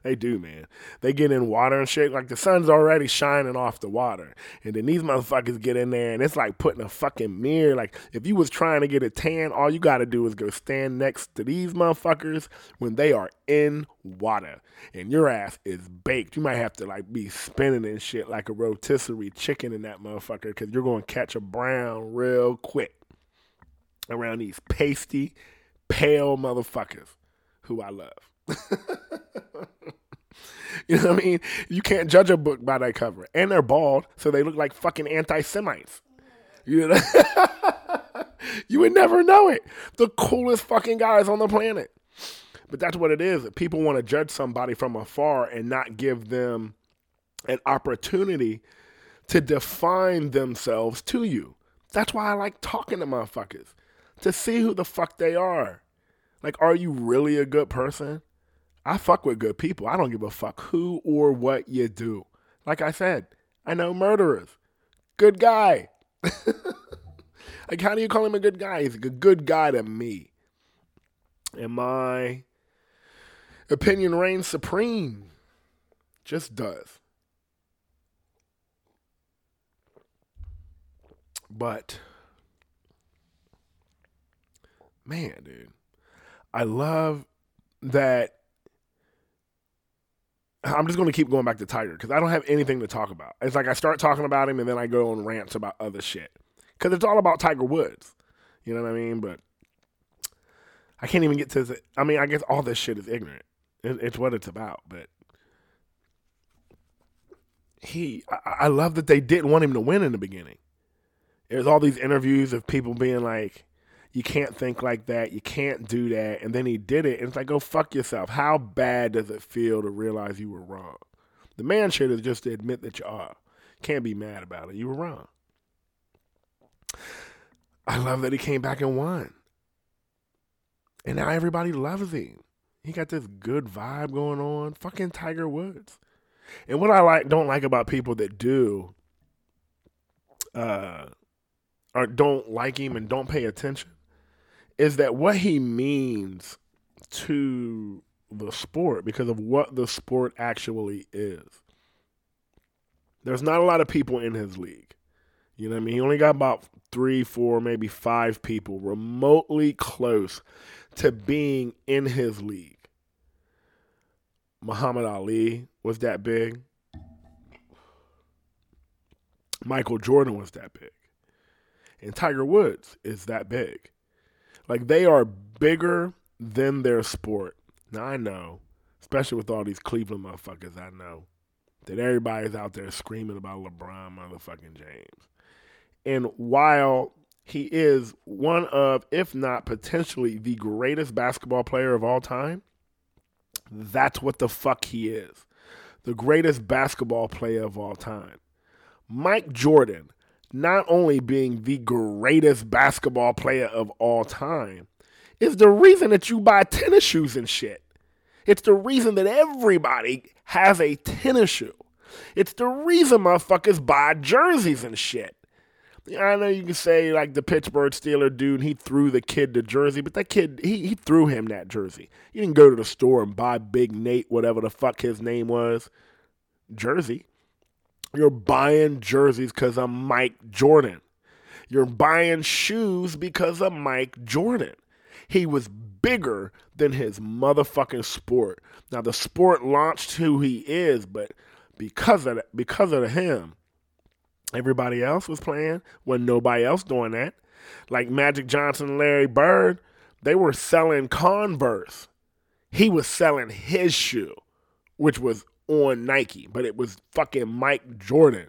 They do, man. They get in water and shit. Like, the sun's already shining off the water. And then these motherfuckers get in there, and it's like putting a fucking mirror. Like, if you was trying to get a tan, all you got to do is go stand next to these motherfuckers when they are in water. And your ass is baked. You might have to, like, be spinning and shit like a rotisserie chicken in that motherfucker because you're going to catch a brown real quick around these pasty, pale motherfuckers who I love. You know what I mean? You can't judge a book by that cover. And they're bald, so they look like fucking anti-Semites. You know that? You would never know it. The coolest fucking guys on the planet. But that's what it is. People want to judge somebody from afar and not give them an opportunity to define themselves to you. That's why I like talking to motherfuckers, to see who the fuck they are. Like, are you really a good person? I fuck with good people. I don't give a fuck who or what you do. Like I said, I know murderers. Good guy. Like, how do you call him a good guy? He's a good guy to me. And my opinion reigns supreme. Just does. But, man, dude. I love that. I'm just going to keep going back to Tiger because I don't have anything to talk about. It's like I start talking about him and then I go on rants about other shit because it's all about Tiger Woods. You know what I mean? But I can't even get to this. I mean, I guess all this shit is ignorant. It's what it's about. But I love that they didn't want him to win in the beginning. There's all these interviews of people being like, you can't think like that. You can't do that. And then he did it. And it's like, go fuck yourself. How bad does it feel to realize you were wrong? The man should have just admit that you are. Can't be mad about it. You were wrong. I love that he came back and won. And now everybody loves him. He got this good vibe going on. Fucking Tiger Woods. And what I don't like about people that do or don't like him and don't pay attention is that what he means to the sport because of what the sport actually is. There's not a lot of people in his league. You know what I mean? He only got about 3, 4, maybe 5 people remotely close to being in his league. Muhammad Ali was that big. Michael Jordan was that big. And Tiger Woods is that big. Like, they are bigger than their sport. Now, I know, especially with all these Cleveland motherfuckers, I know that everybody's out there screaming about LeBron motherfucking James. And while he is one of, if not potentially, the greatest basketball player of all time, that's what the fuck he is. The greatest basketball player of all time. Mike Jordan, not only being the greatest basketball player of all time, is the reason that you buy tennis shoes and shit. It's the reason that everybody has a tennis shoe. It's the reason motherfuckers buy jerseys and shit. I know you can say, like, the Pittsburgh Steelers dude, he threw the kid the jersey, but that kid, he threw him that jersey. You didn't go to the store and buy Big Nate, whatever the fuck his name was, jersey. You're buying jerseys because of Mike Jordan. You're buying shoes because of Mike Jordan. He was bigger than his motherfucking sport. Now, the sport launched who he is, but because of him, everybody else was playing when nobody else doing that. Like Magic Johnson and Larry Bird, they were selling Converse. He was selling his shoe, which was on Nike, but it was fucking Mike Jordan.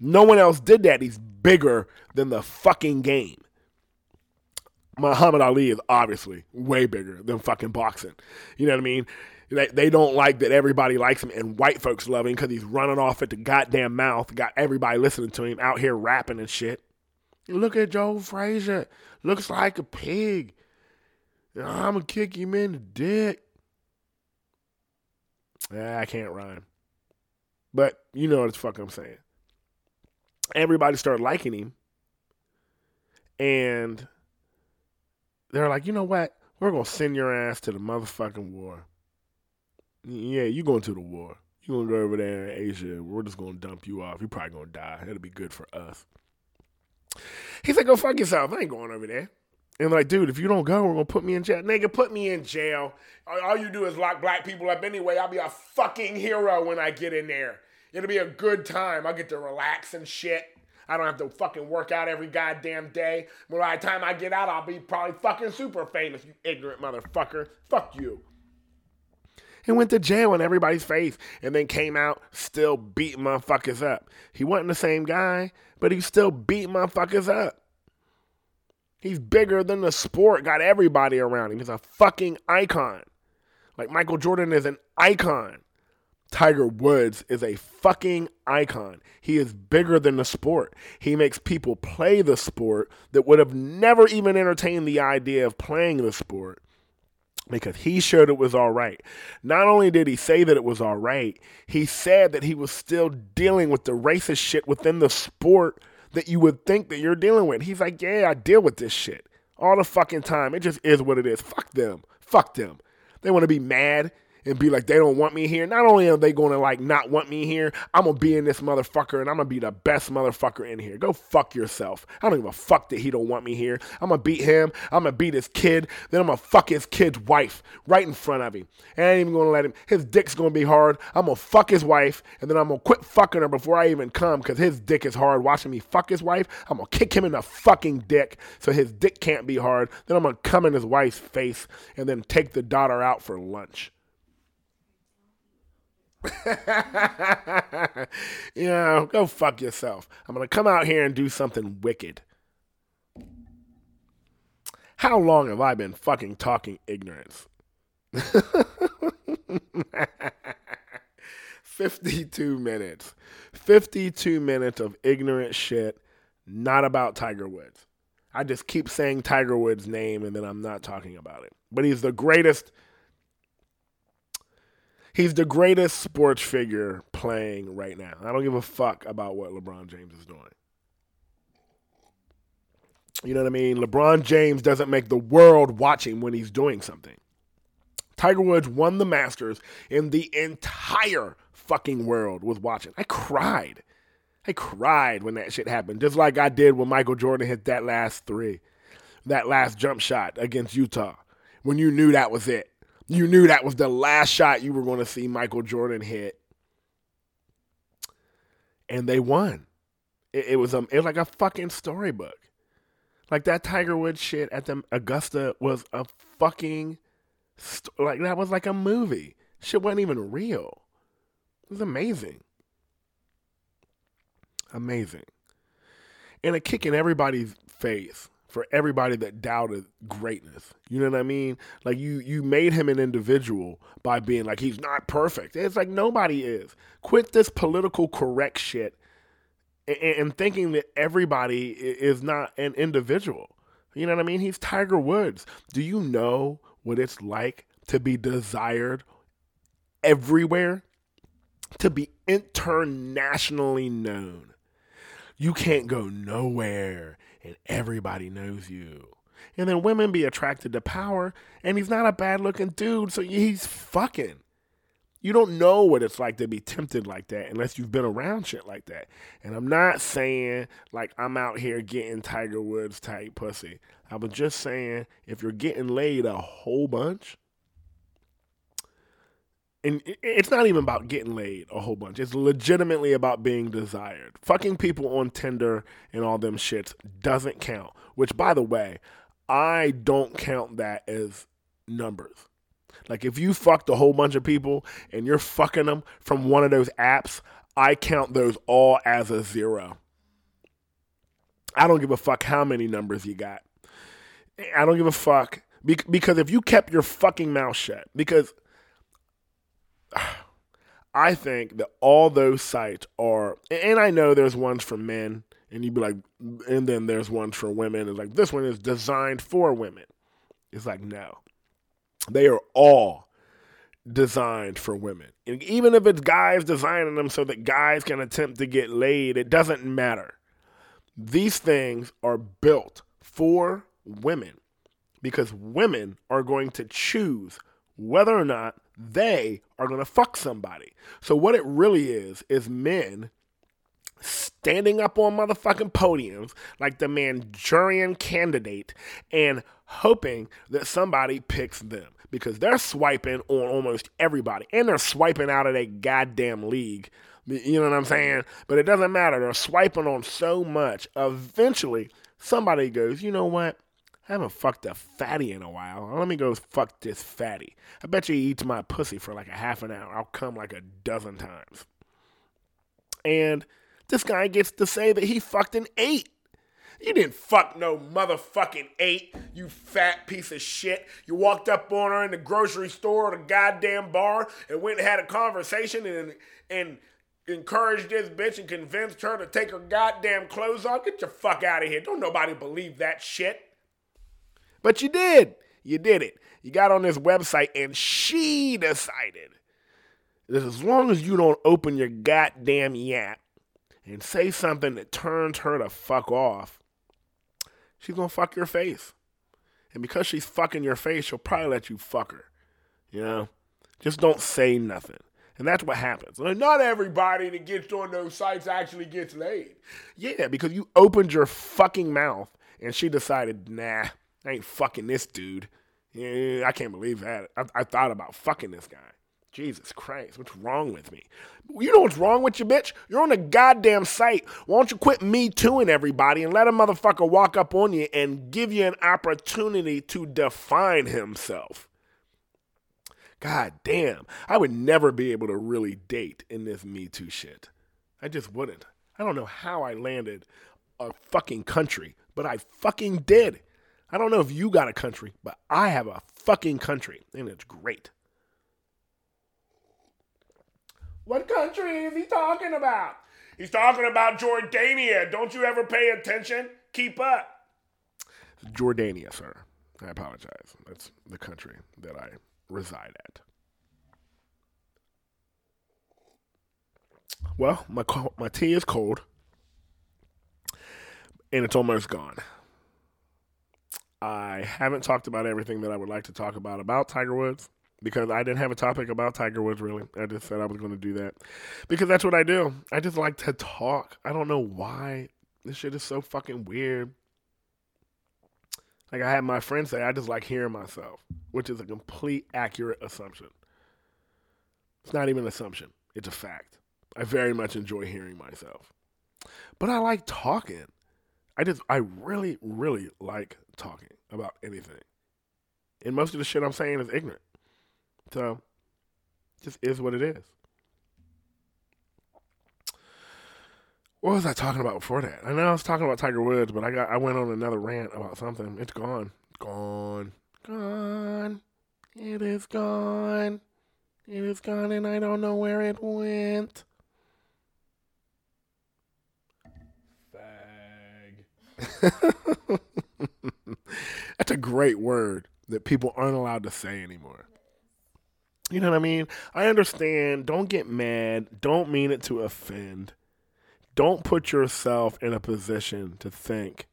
No one else did that. He's bigger than the fucking game. Muhammad Ali is obviously way bigger than fucking boxing. You know what I mean? They don't like that everybody likes him and white folks love him because he's running off at the goddamn mouth, got everybody listening to him out here rapping and shit. Look at Joe Frazier. Looks like a pig. I'm going to kick him in the dick. I can't rhyme. But you know what the fuck I'm saying. Everybody started liking him. And they're like, you know what? We're going to send your ass to the motherfucking war. Yeah, you going to the war. You going to go over there in Asia. We're just going to dump you off. You're probably going to die. It'll be good for us. He said, go fuck yourself. I ain't going over there. And like, dude, if you don't go, we're going to put me in jail. Nigga, put me in jail. All you do is lock black people up anyway. I'll be a fucking hero when I get in there. It'll be a good time. I'll get to relax and shit. I don't have to fucking work out every goddamn day. By the time I get out, I'll be probably fucking super famous, you ignorant motherfucker. Fuck you. And went to jail in everybody's face and then came out still beating motherfuckers up. He wasn't the same guy, but he still beat motherfuckers up. He's bigger than the sport, got everybody around him. He's a fucking icon. Like Michael Jordan is an icon. Tiger Woods is a fucking icon. He is bigger than the sport. He makes people play the sport that would have never even entertained the idea of playing the sport. Because he showed it was all right. Not only did he say that it was all right, he said that he was still dealing with the racist shit within the sport that you would think that you're dealing with. He's like, yeah, I deal with this shit all the fucking time. It just is what it is. Fuck them. Fuck them. They want to be mad and be like, they don't want me here. Not only are they going to like not want me here, I'm going to be in this motherfucker and I'm going to be the best motherfucker in here. Go fuck yourself. I don't give a fuck that he don't want me here. I'm going to beat him. I'm going to beat his kid. Then I'm going to fuck his kid's wife right in front of him. And I ain't even going to let him. His dick's going to be hard. I'm going to fuck his wife and then I'm going to quit fucking her before I even come because his dick is hard. Watching me fuck his wife, I'm going to kick him in the fucking dick so his dick can't be hard. Then I'm going to come in his wife's face and then take the daughter out for lunch. You know, go fuck yourself. I'm going to come out here and do something wicked. How long have I been fucking talking ignorance? 52 minutes. 52 minutes of ignorant shit, not about Tiger Woods. I just keep saying Tiger Woods' name and then I'm not talking about it. But he's the greatest. He's the greatest sports figure playing right now. I don't give a fuck about what LeBron James is doing. You know what I mean? LeBron James doesn't make the world watch him when he's doing something. Tiger Woods won the Masters and the entire fucking world was watching. I cried when that shit happened, just like I did when Michael Jordan hit that last jump shot against Utah, when you knew that was it. You knew that was the last shot you were going to see Michael Jordan hit. And they won. It was like a fucking storybook. Like that Tiger Woods shit at the Augusta was a fucking, like that was like a movie. Shit wasn't even real. It was amazing. Amazing. And a kick in everybody's face. For everybody that doubted greatness. You know what I mean? Like you made him an individual by being like, he's not perfect. It's like nobody is. Quit this political correct shit and thinking that everybody is not an individual. You know what I mean? He's Tiger Woods. Do you know what it's like to be desired everywhere? To be internationally known. You can't go nowhere and everybody knows you. And then women be attracted to power, and he's not a bad-looking dude, so he's fucking. You don't know what it's like to be tempted like that unless you've been around shit like that. And I'm not saying, like, I'm out here getting Tiger Woods type pussy. I was just saying, if you're getting laid a whole bunch, and it's not even about getting laid a whole bunch. It's legitimately about being desired. Fucking people on Tinder and all them shits doesn't count. Which, by the way, I don't count that as numbers. Like, if you fucked a whole bunch of people and you're fucking them from one of those apps, I count those all as a zero. I don't give a fuck how many numbers you got. I don't give a fuck. Because if you kept your fucking mouth shut, because I think that all those sites are, and I know there's ones for men, and you'd be like, and then there's ones for women. It's like, this one is designed for women. It's like, no. They are all designed for women. And even if it's guys designing them so that guys can attempt to get laid, it doesn't matter. These things are built for women because women are going to choose whether or not they are going to fuck somebody. So what it really is men standing up on motherfucking podiums like the Manchurian candidate and hoping that somebody picks them because they're swiping on almost everybody and they're swiping out of their goddamn league. You know what I'm saying? But it doesn't matter. They're swiping on so much. Eventually, somebody goes, you know what? I haven't fucked a fatty in a while. Let me go fuck this fatty. I bet you he eats my pussy for like a half an hour. I'll come like a dozen times. And this guy gets to say that he fucked an eight. You didn't fuck no motherfucking eight, you fat piece of shit. You walked up on her in the grocery store or the goddamn bar and went and had a conversation and encouraged this bitch and convinced her to take her goddamn clothes off. Get your fuck out of here. Don't nobody believe that shit. But you did. You did it. You got on this website and she decided that as long as you don't open your goddamn yap and say something that turns her to fuck off, she's going to fuck your face. And because she's fucking your face, she'll probably let you fuck her. You know? Just don't say nothing. And that's what happens. Like, not everybody that gets on those sites actually gets laid. Yeah, because you opened your fucking mouth and she decided, nah, I ain't fucking this dude. Yeah, I can't believe that. I thought about fucking this guy. Jesus Christ, what's wrong with me? You know what's wrong with you, bitch? You're on a goddamn site. Why don't you quit me-tooing everybody and let a motherfucker walk up on you and give you an opportunity to define himself? God damn, I would never be able to really date in this Me Too shit. I just wouldn't. I don't know how I landed a fucking country, but I fucking did. I don't know if you got a country, but I have a fucking country, and it's great. What country is he talking about? He's talking about Jordania. Don't you ever pay attention? Keep up. Jordania, sir. I apologize. That's the country that I reside at. Well, my tea is cold, and it's almost gone. I haven't talked about everything that I would like to talk about Tiger Woods. Because I didn't have a topic about Tiger Woods, really. I just said I was going to do that. Because that's what I do. I just like to talk. I don't know why. This shit is so fucking weird. Like I had my friend say, I just like hearing myself. Which is a complete accurate assumption. It's not even an assumption. It's a fact. I very much enjoy hearing myself. But I like talking. I really, really like talking about anything. And most of the shit I'm saying is ignorant. So, just is what it is. What was I talking about before that? I know I was talking about Tiger Woods, but I went on another rant about something. It's gone. Gone. Gone. It is gone. It is gone, and I don't know where it went. Fag. That's a great word that people aren't allowed to say anymore. You know what I mean? I understand. Don't get mad. Don't mean it to offend. Don't put yourself in a position to think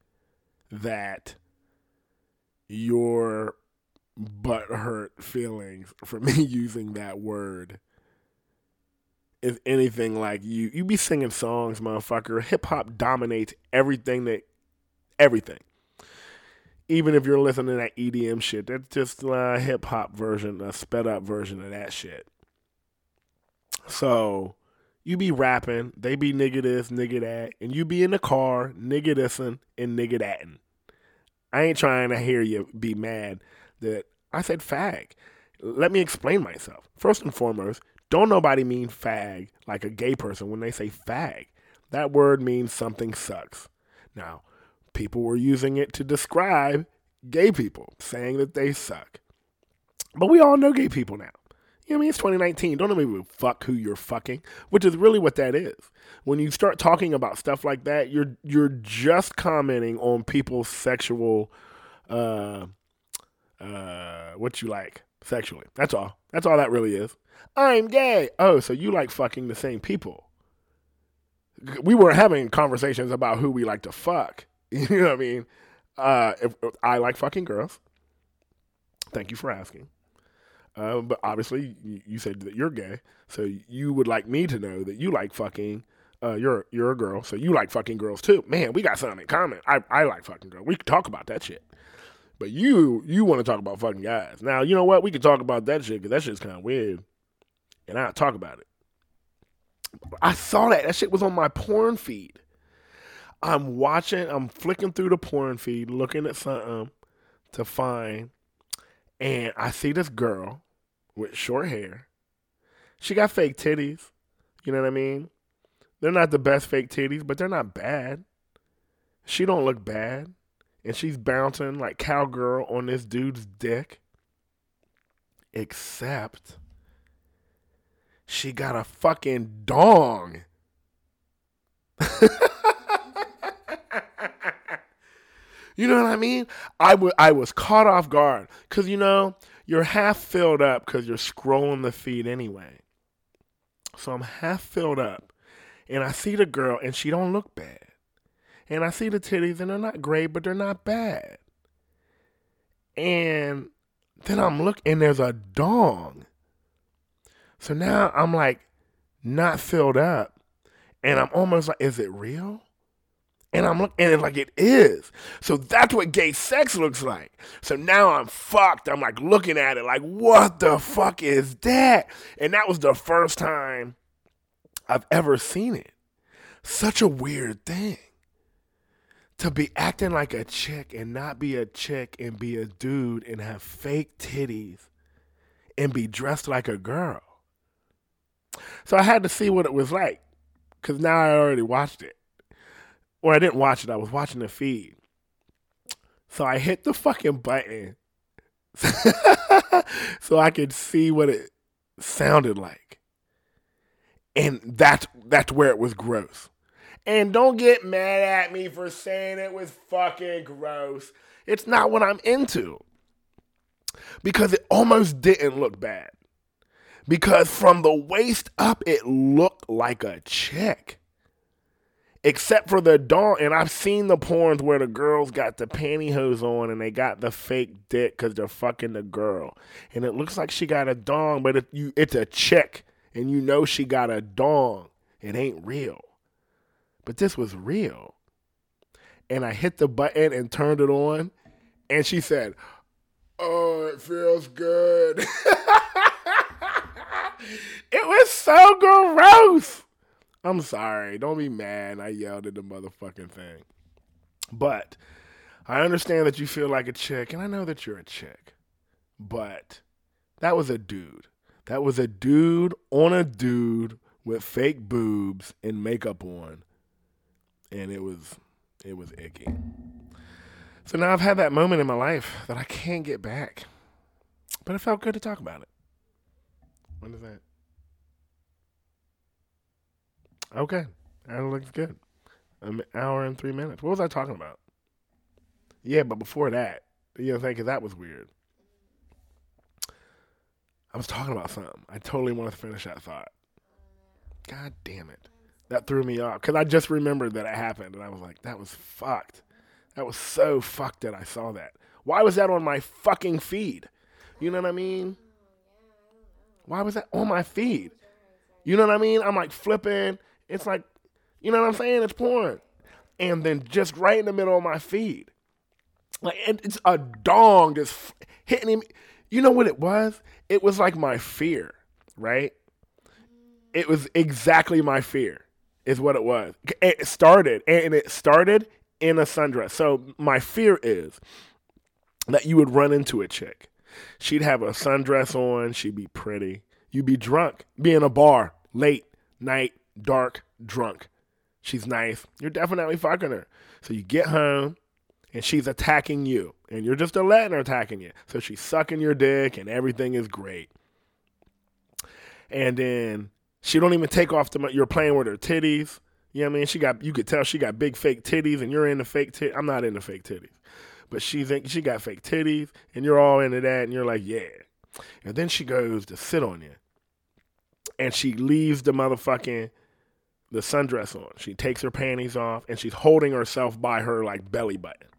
that your butthurt feelings for me using that word is anything like you. You be singing songs, motherfucker. Hip hop dominates everything. Even if you're listening to that EDM shit, that's just a hip hop version, a sped up version of that shit. So you be rapping, they be nigga this, nigga that, and you be in the car, nigga thising and nigga thatin'. I ain't trying to hear you be mad that I said fag. Let me explain myself. First and foremost, don't nobody mean fag like a gay person when they say fag. That word means something sucks. Now, people were using it to describe gay people, saying that they suck. But we all know gay people now. You know what I mean? It's 2019. Don't nobody give a fuck who you're fucking, which is really what that is. When you start talking about stuff like that, you're just commenting on people's sexual, what you like sexually. That's all. That's all that really is. I'm gay. Oh, so you like fucking the same people. We were having conversations about who we like to fuck. You know what I mean? If I like fucking girls. Thank you for asking. But obviously, you said that you're gay, so you would like me to know that you like fucking. You're a girl, so you like fucking girls too. Man, we got something in common. I like fucking girls. We can talk about that shit. But you want to talk about fucking guys. Now, you know what? We can talk about that shit because that shit's kind of weird, and I'll talk about it. I saw that. That shit was on my porn feed. I'm watching. I'm flicking through the porn feed, looking at something to find. And I see this girl with short hair. She got fake titties. You know what I mean? They're not the best fake titties, but they're not bad. She don't look bad. And she's bouncing like cowgirl on this dude's dick. Except she got a fucking dong. You know what I mean? I was caught off guard because, you know, you're half filled up because you're scrolling the feed anyway. So I'm half filled up and I see the girl and she don't look bad. And I see the titties and they're not great, but they're not bad. And then I'm looking and there's a dong. So now I'm like not filled up and I'm almost like, is it real? And I'm looking at it like it is. So that's what gay sex looks like. So now I'm fucked. I'm like looking at it like, what the fuck is that? And that was the first time I've ever seen it. Such a weird thing. To be acting like a chick and not be a chick and be a dude and have fake titties and be dressed like a girl. So I had to see what it was like because now I already watched it. Or I didn't watch it. I was watching the feed. So I hit the fucking button so I could see what it sounded like. And that's where it was gross. And don't get mad at me for saying it was fucking gross. It's not what I'm into. Because it almost didn't look bad. Because from the waist up, it looked like a chick. Except for the dong, and I've seen the porns where the girls got the pantyhose on and they got the fake dick because they're fucking the girl. And it looks like she got a dong, but it's a chick, and you know she got a dong. It ain't real. But this was real. And I hit the button and turned it on, and she said, "Oh, it feels good." It was so gross. I'm sorry. Don't be mad. I yelled at the motherfucking thing. But I understand that you feel like a chick, and I know that you're a chick. But that was a dude. That was a dude on a dude with fake boobs and makeup on. And it was icky. So now I've had that moment in my life that I can't get back. But it felt good to talk about it. What is that? Okay, that looks good. An hour and 3 minutes. What was I talking about? Yeah, but before that, you know what I'm saying? Because that was weird. I was talking about something. I totally wanted to finish that thought. God damn it. That threw me off. Because I just remembered that it happened. And I was like, that was fucked. That was so fucked that I saw that. Why was that on my fucking feed? You know what I mean? Why was that on my feed? You know what I mean? I'm like flipping. It's like, you know what I'm saying? It's porn. And then just right in the middle of my feed, like it's a dong just hitting him. You know what it was? It was like my fear, right? It was exactly my fear is what it was. It started in a sundress. So my fear is that you would run into a chick. She'd have a sundress on. She'd be pretty. You'd be drunk. Be in a bar, late night, dark, drunk. She's nice. You're definitely fucking her. So you get home, and she's attacking you. And you're just letting her attacking you. So she's sucking your dick, and everything is great. And then she don't even take off the... You're playing with her titties. You know what I mean? You could tell she got big fake titties, and you're into fake titties. I'm not into fake titties. But she got fake titties, and you're all into that, and you're like, yeah. And then she goes to sit on you. And she leaves the sundress on. She takes her panties off, and she's holding herself by her, like, belly button.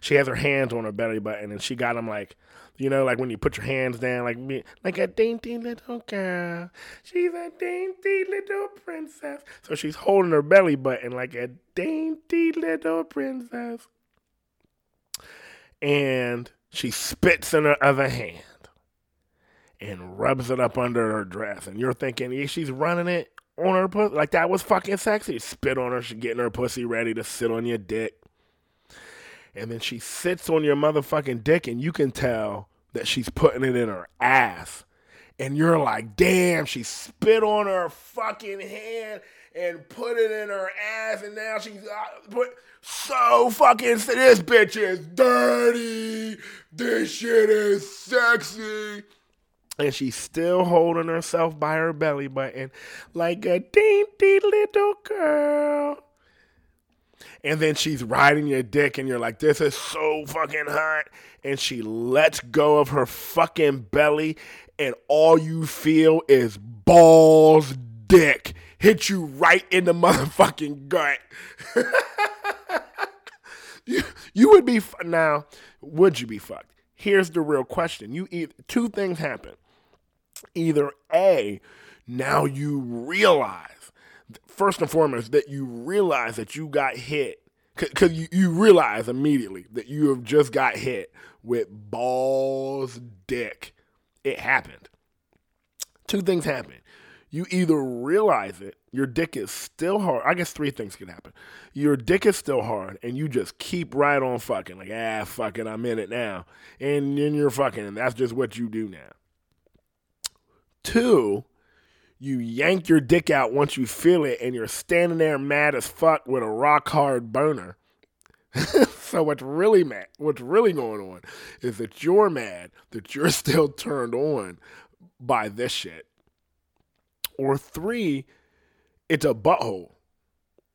She has her hands on her belly button, and she got them like, you know, like when you put your hands down, like a dainty little girl. She's a dainty little princess. So she's holding her belly button like a dainty little princess. And she spits in her other hand and rubs it up under her dress. And you're thinking, yeah, she's running it on her pussy. Like, that was fucking sexy. Spit on her. She's getting her pussy ready to sit on your dick. And then she sits on your motherfucking dick, and you can tell that she's putting it in her ass. And you're like, damn, she spit on her fucking hand and put it in her ass, and now she's so fucking, this bitch is dirty, this shit is sexy. And she's still holding herself by her belly button like a dainty little girl. And then she's riding your dick, and you're like, this is so fucking hot. And she lets go of her fucking belly, and all you feel is balls dick hit you right in the motherfucking gut. You would be, now, would you be fucked? Here's the real question. Two things happen. Either A, now you realize, first and foremost, that you realize that you got hit, because you realize immediately that you have just got hit with balls dick. It happened. Two things happen. You either realize it, your dick is still hard. I guess three things can happen. Your dick is still hard, and you just keep right on fucking, like, fuck it, I'm in it now. And then you're fucking, and that's just what you do now. Two, you yank your dick out once you feel it, and you're standing there mad as fuck with a rock hard boner. So what's really going on is that you're mad that you're still turned on by this shit. Or three, it's a butthole.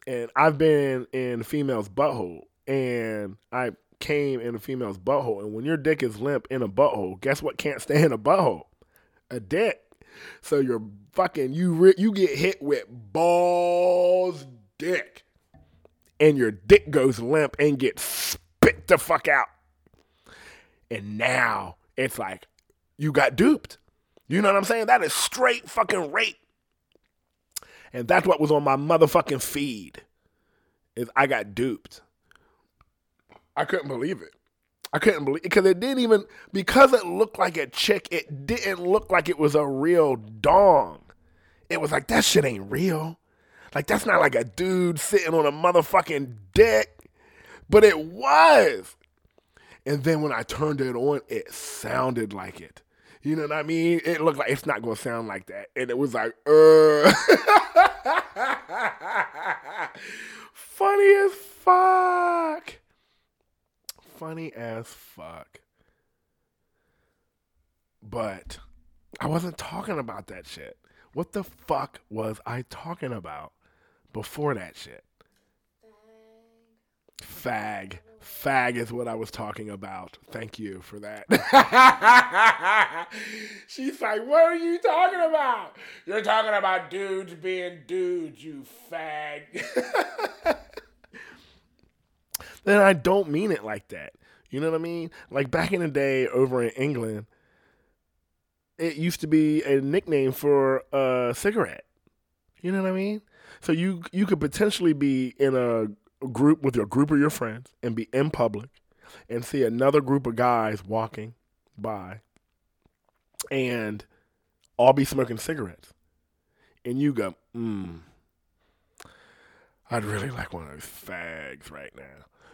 And I've been in a female's butthole, and I came in a female's butthole. And when your dick is limp in a butthole, guess what can't stay in a butthole? A dick. So you're fucking, you get hit with balls dick, and your dick goes limp and gets spit the fuck out. And now it's like you got duped. You know what I'm saying? That is straight fucking rape. And that's what was on my motherfucking feed, is I got duped. I couldn't believe it. I couldn't believe it, because it looked like a chick, it didn't look like it was a real dong. It was like, that shit ain't real. Like, that's not like a dude sitting on a motherfucking dick. But it was. And then when I turned it on, it sounded like it. You know what I mean? It looked like, it's not going to sound like that. And it was like, funny as fuck. Funny as fuck. But I wasn't talking about that shit. What the fuck was I talking about before that shit? Fag. Fag is what I was talking about. Thank you for that. She's like, what are you talking about? You're talking about dudes being dudes, you fag. Then I don't mean it like that. You know what I mean? Like, back in the day over in England, it used to be a nickname for a cigarette. You know what I mean? So you could potentially be in a group with your group of your friends and be in public and see another group of guys walking by and all be smoking cigarettes. And you go, I'd really like one of those fags right now.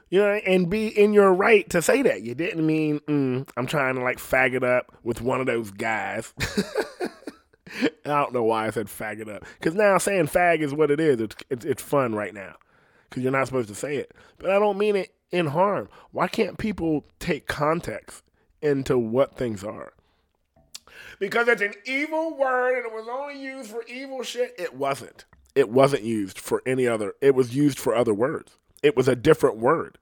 You know, and be in your right to say that. You didn't mean, I'm trying to like fag it up with one of those guys. I don't know why I said fag it up. Because now saying fag is what it is. It's fun right now. Because you're not supposed to say it. But I don't mean it in harm. Why can't people take context into what things are? Because it's an evil word and it was only used for evil shit. It wasn't. It wasn't used for any other. It was used for other words. It was a different word.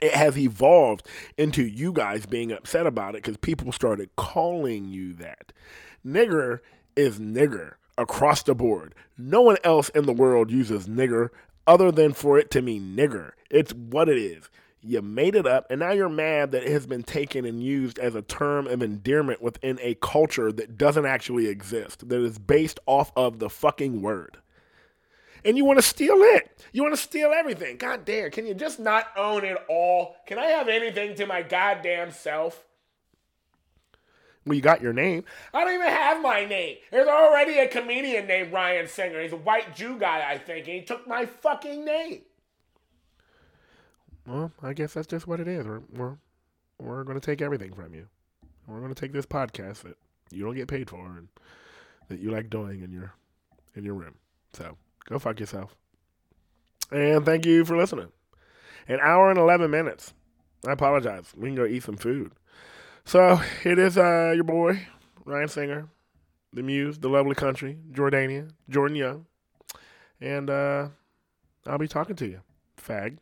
It has evolved into you guys being upset about it because people started calling you that. Nigger is nigger across the board. No one else in the world uses nigger other than for it to mean nigger. It's what it is. You made it up, and now you're mad that it has been taken and used as a term of endearment within a culture that doesn't actually exist, that is based off of the fucking word. And you want to steal it. You want to steal everything. God damn, can you just not own it all? Can I have anything to my goddamn self? Well, you got your name. I don't even have my name. There's already a comedian named Ryan Singer. He's a white Jew guy, I think, and he took my fucking name. Well, I guess that's just what it is. We're going to take everything from you. We're going to take this podcast that you don't get paid for and that you like doing in your room. So go fuck yourself. And thank you for listening. An hour and 11 minutes. I apologize. We can go eat some food. So it is your boy, Ryan Singer, the Muse, the lovely country, Jordania, Jordan Young. And I'll be talking to you, fag.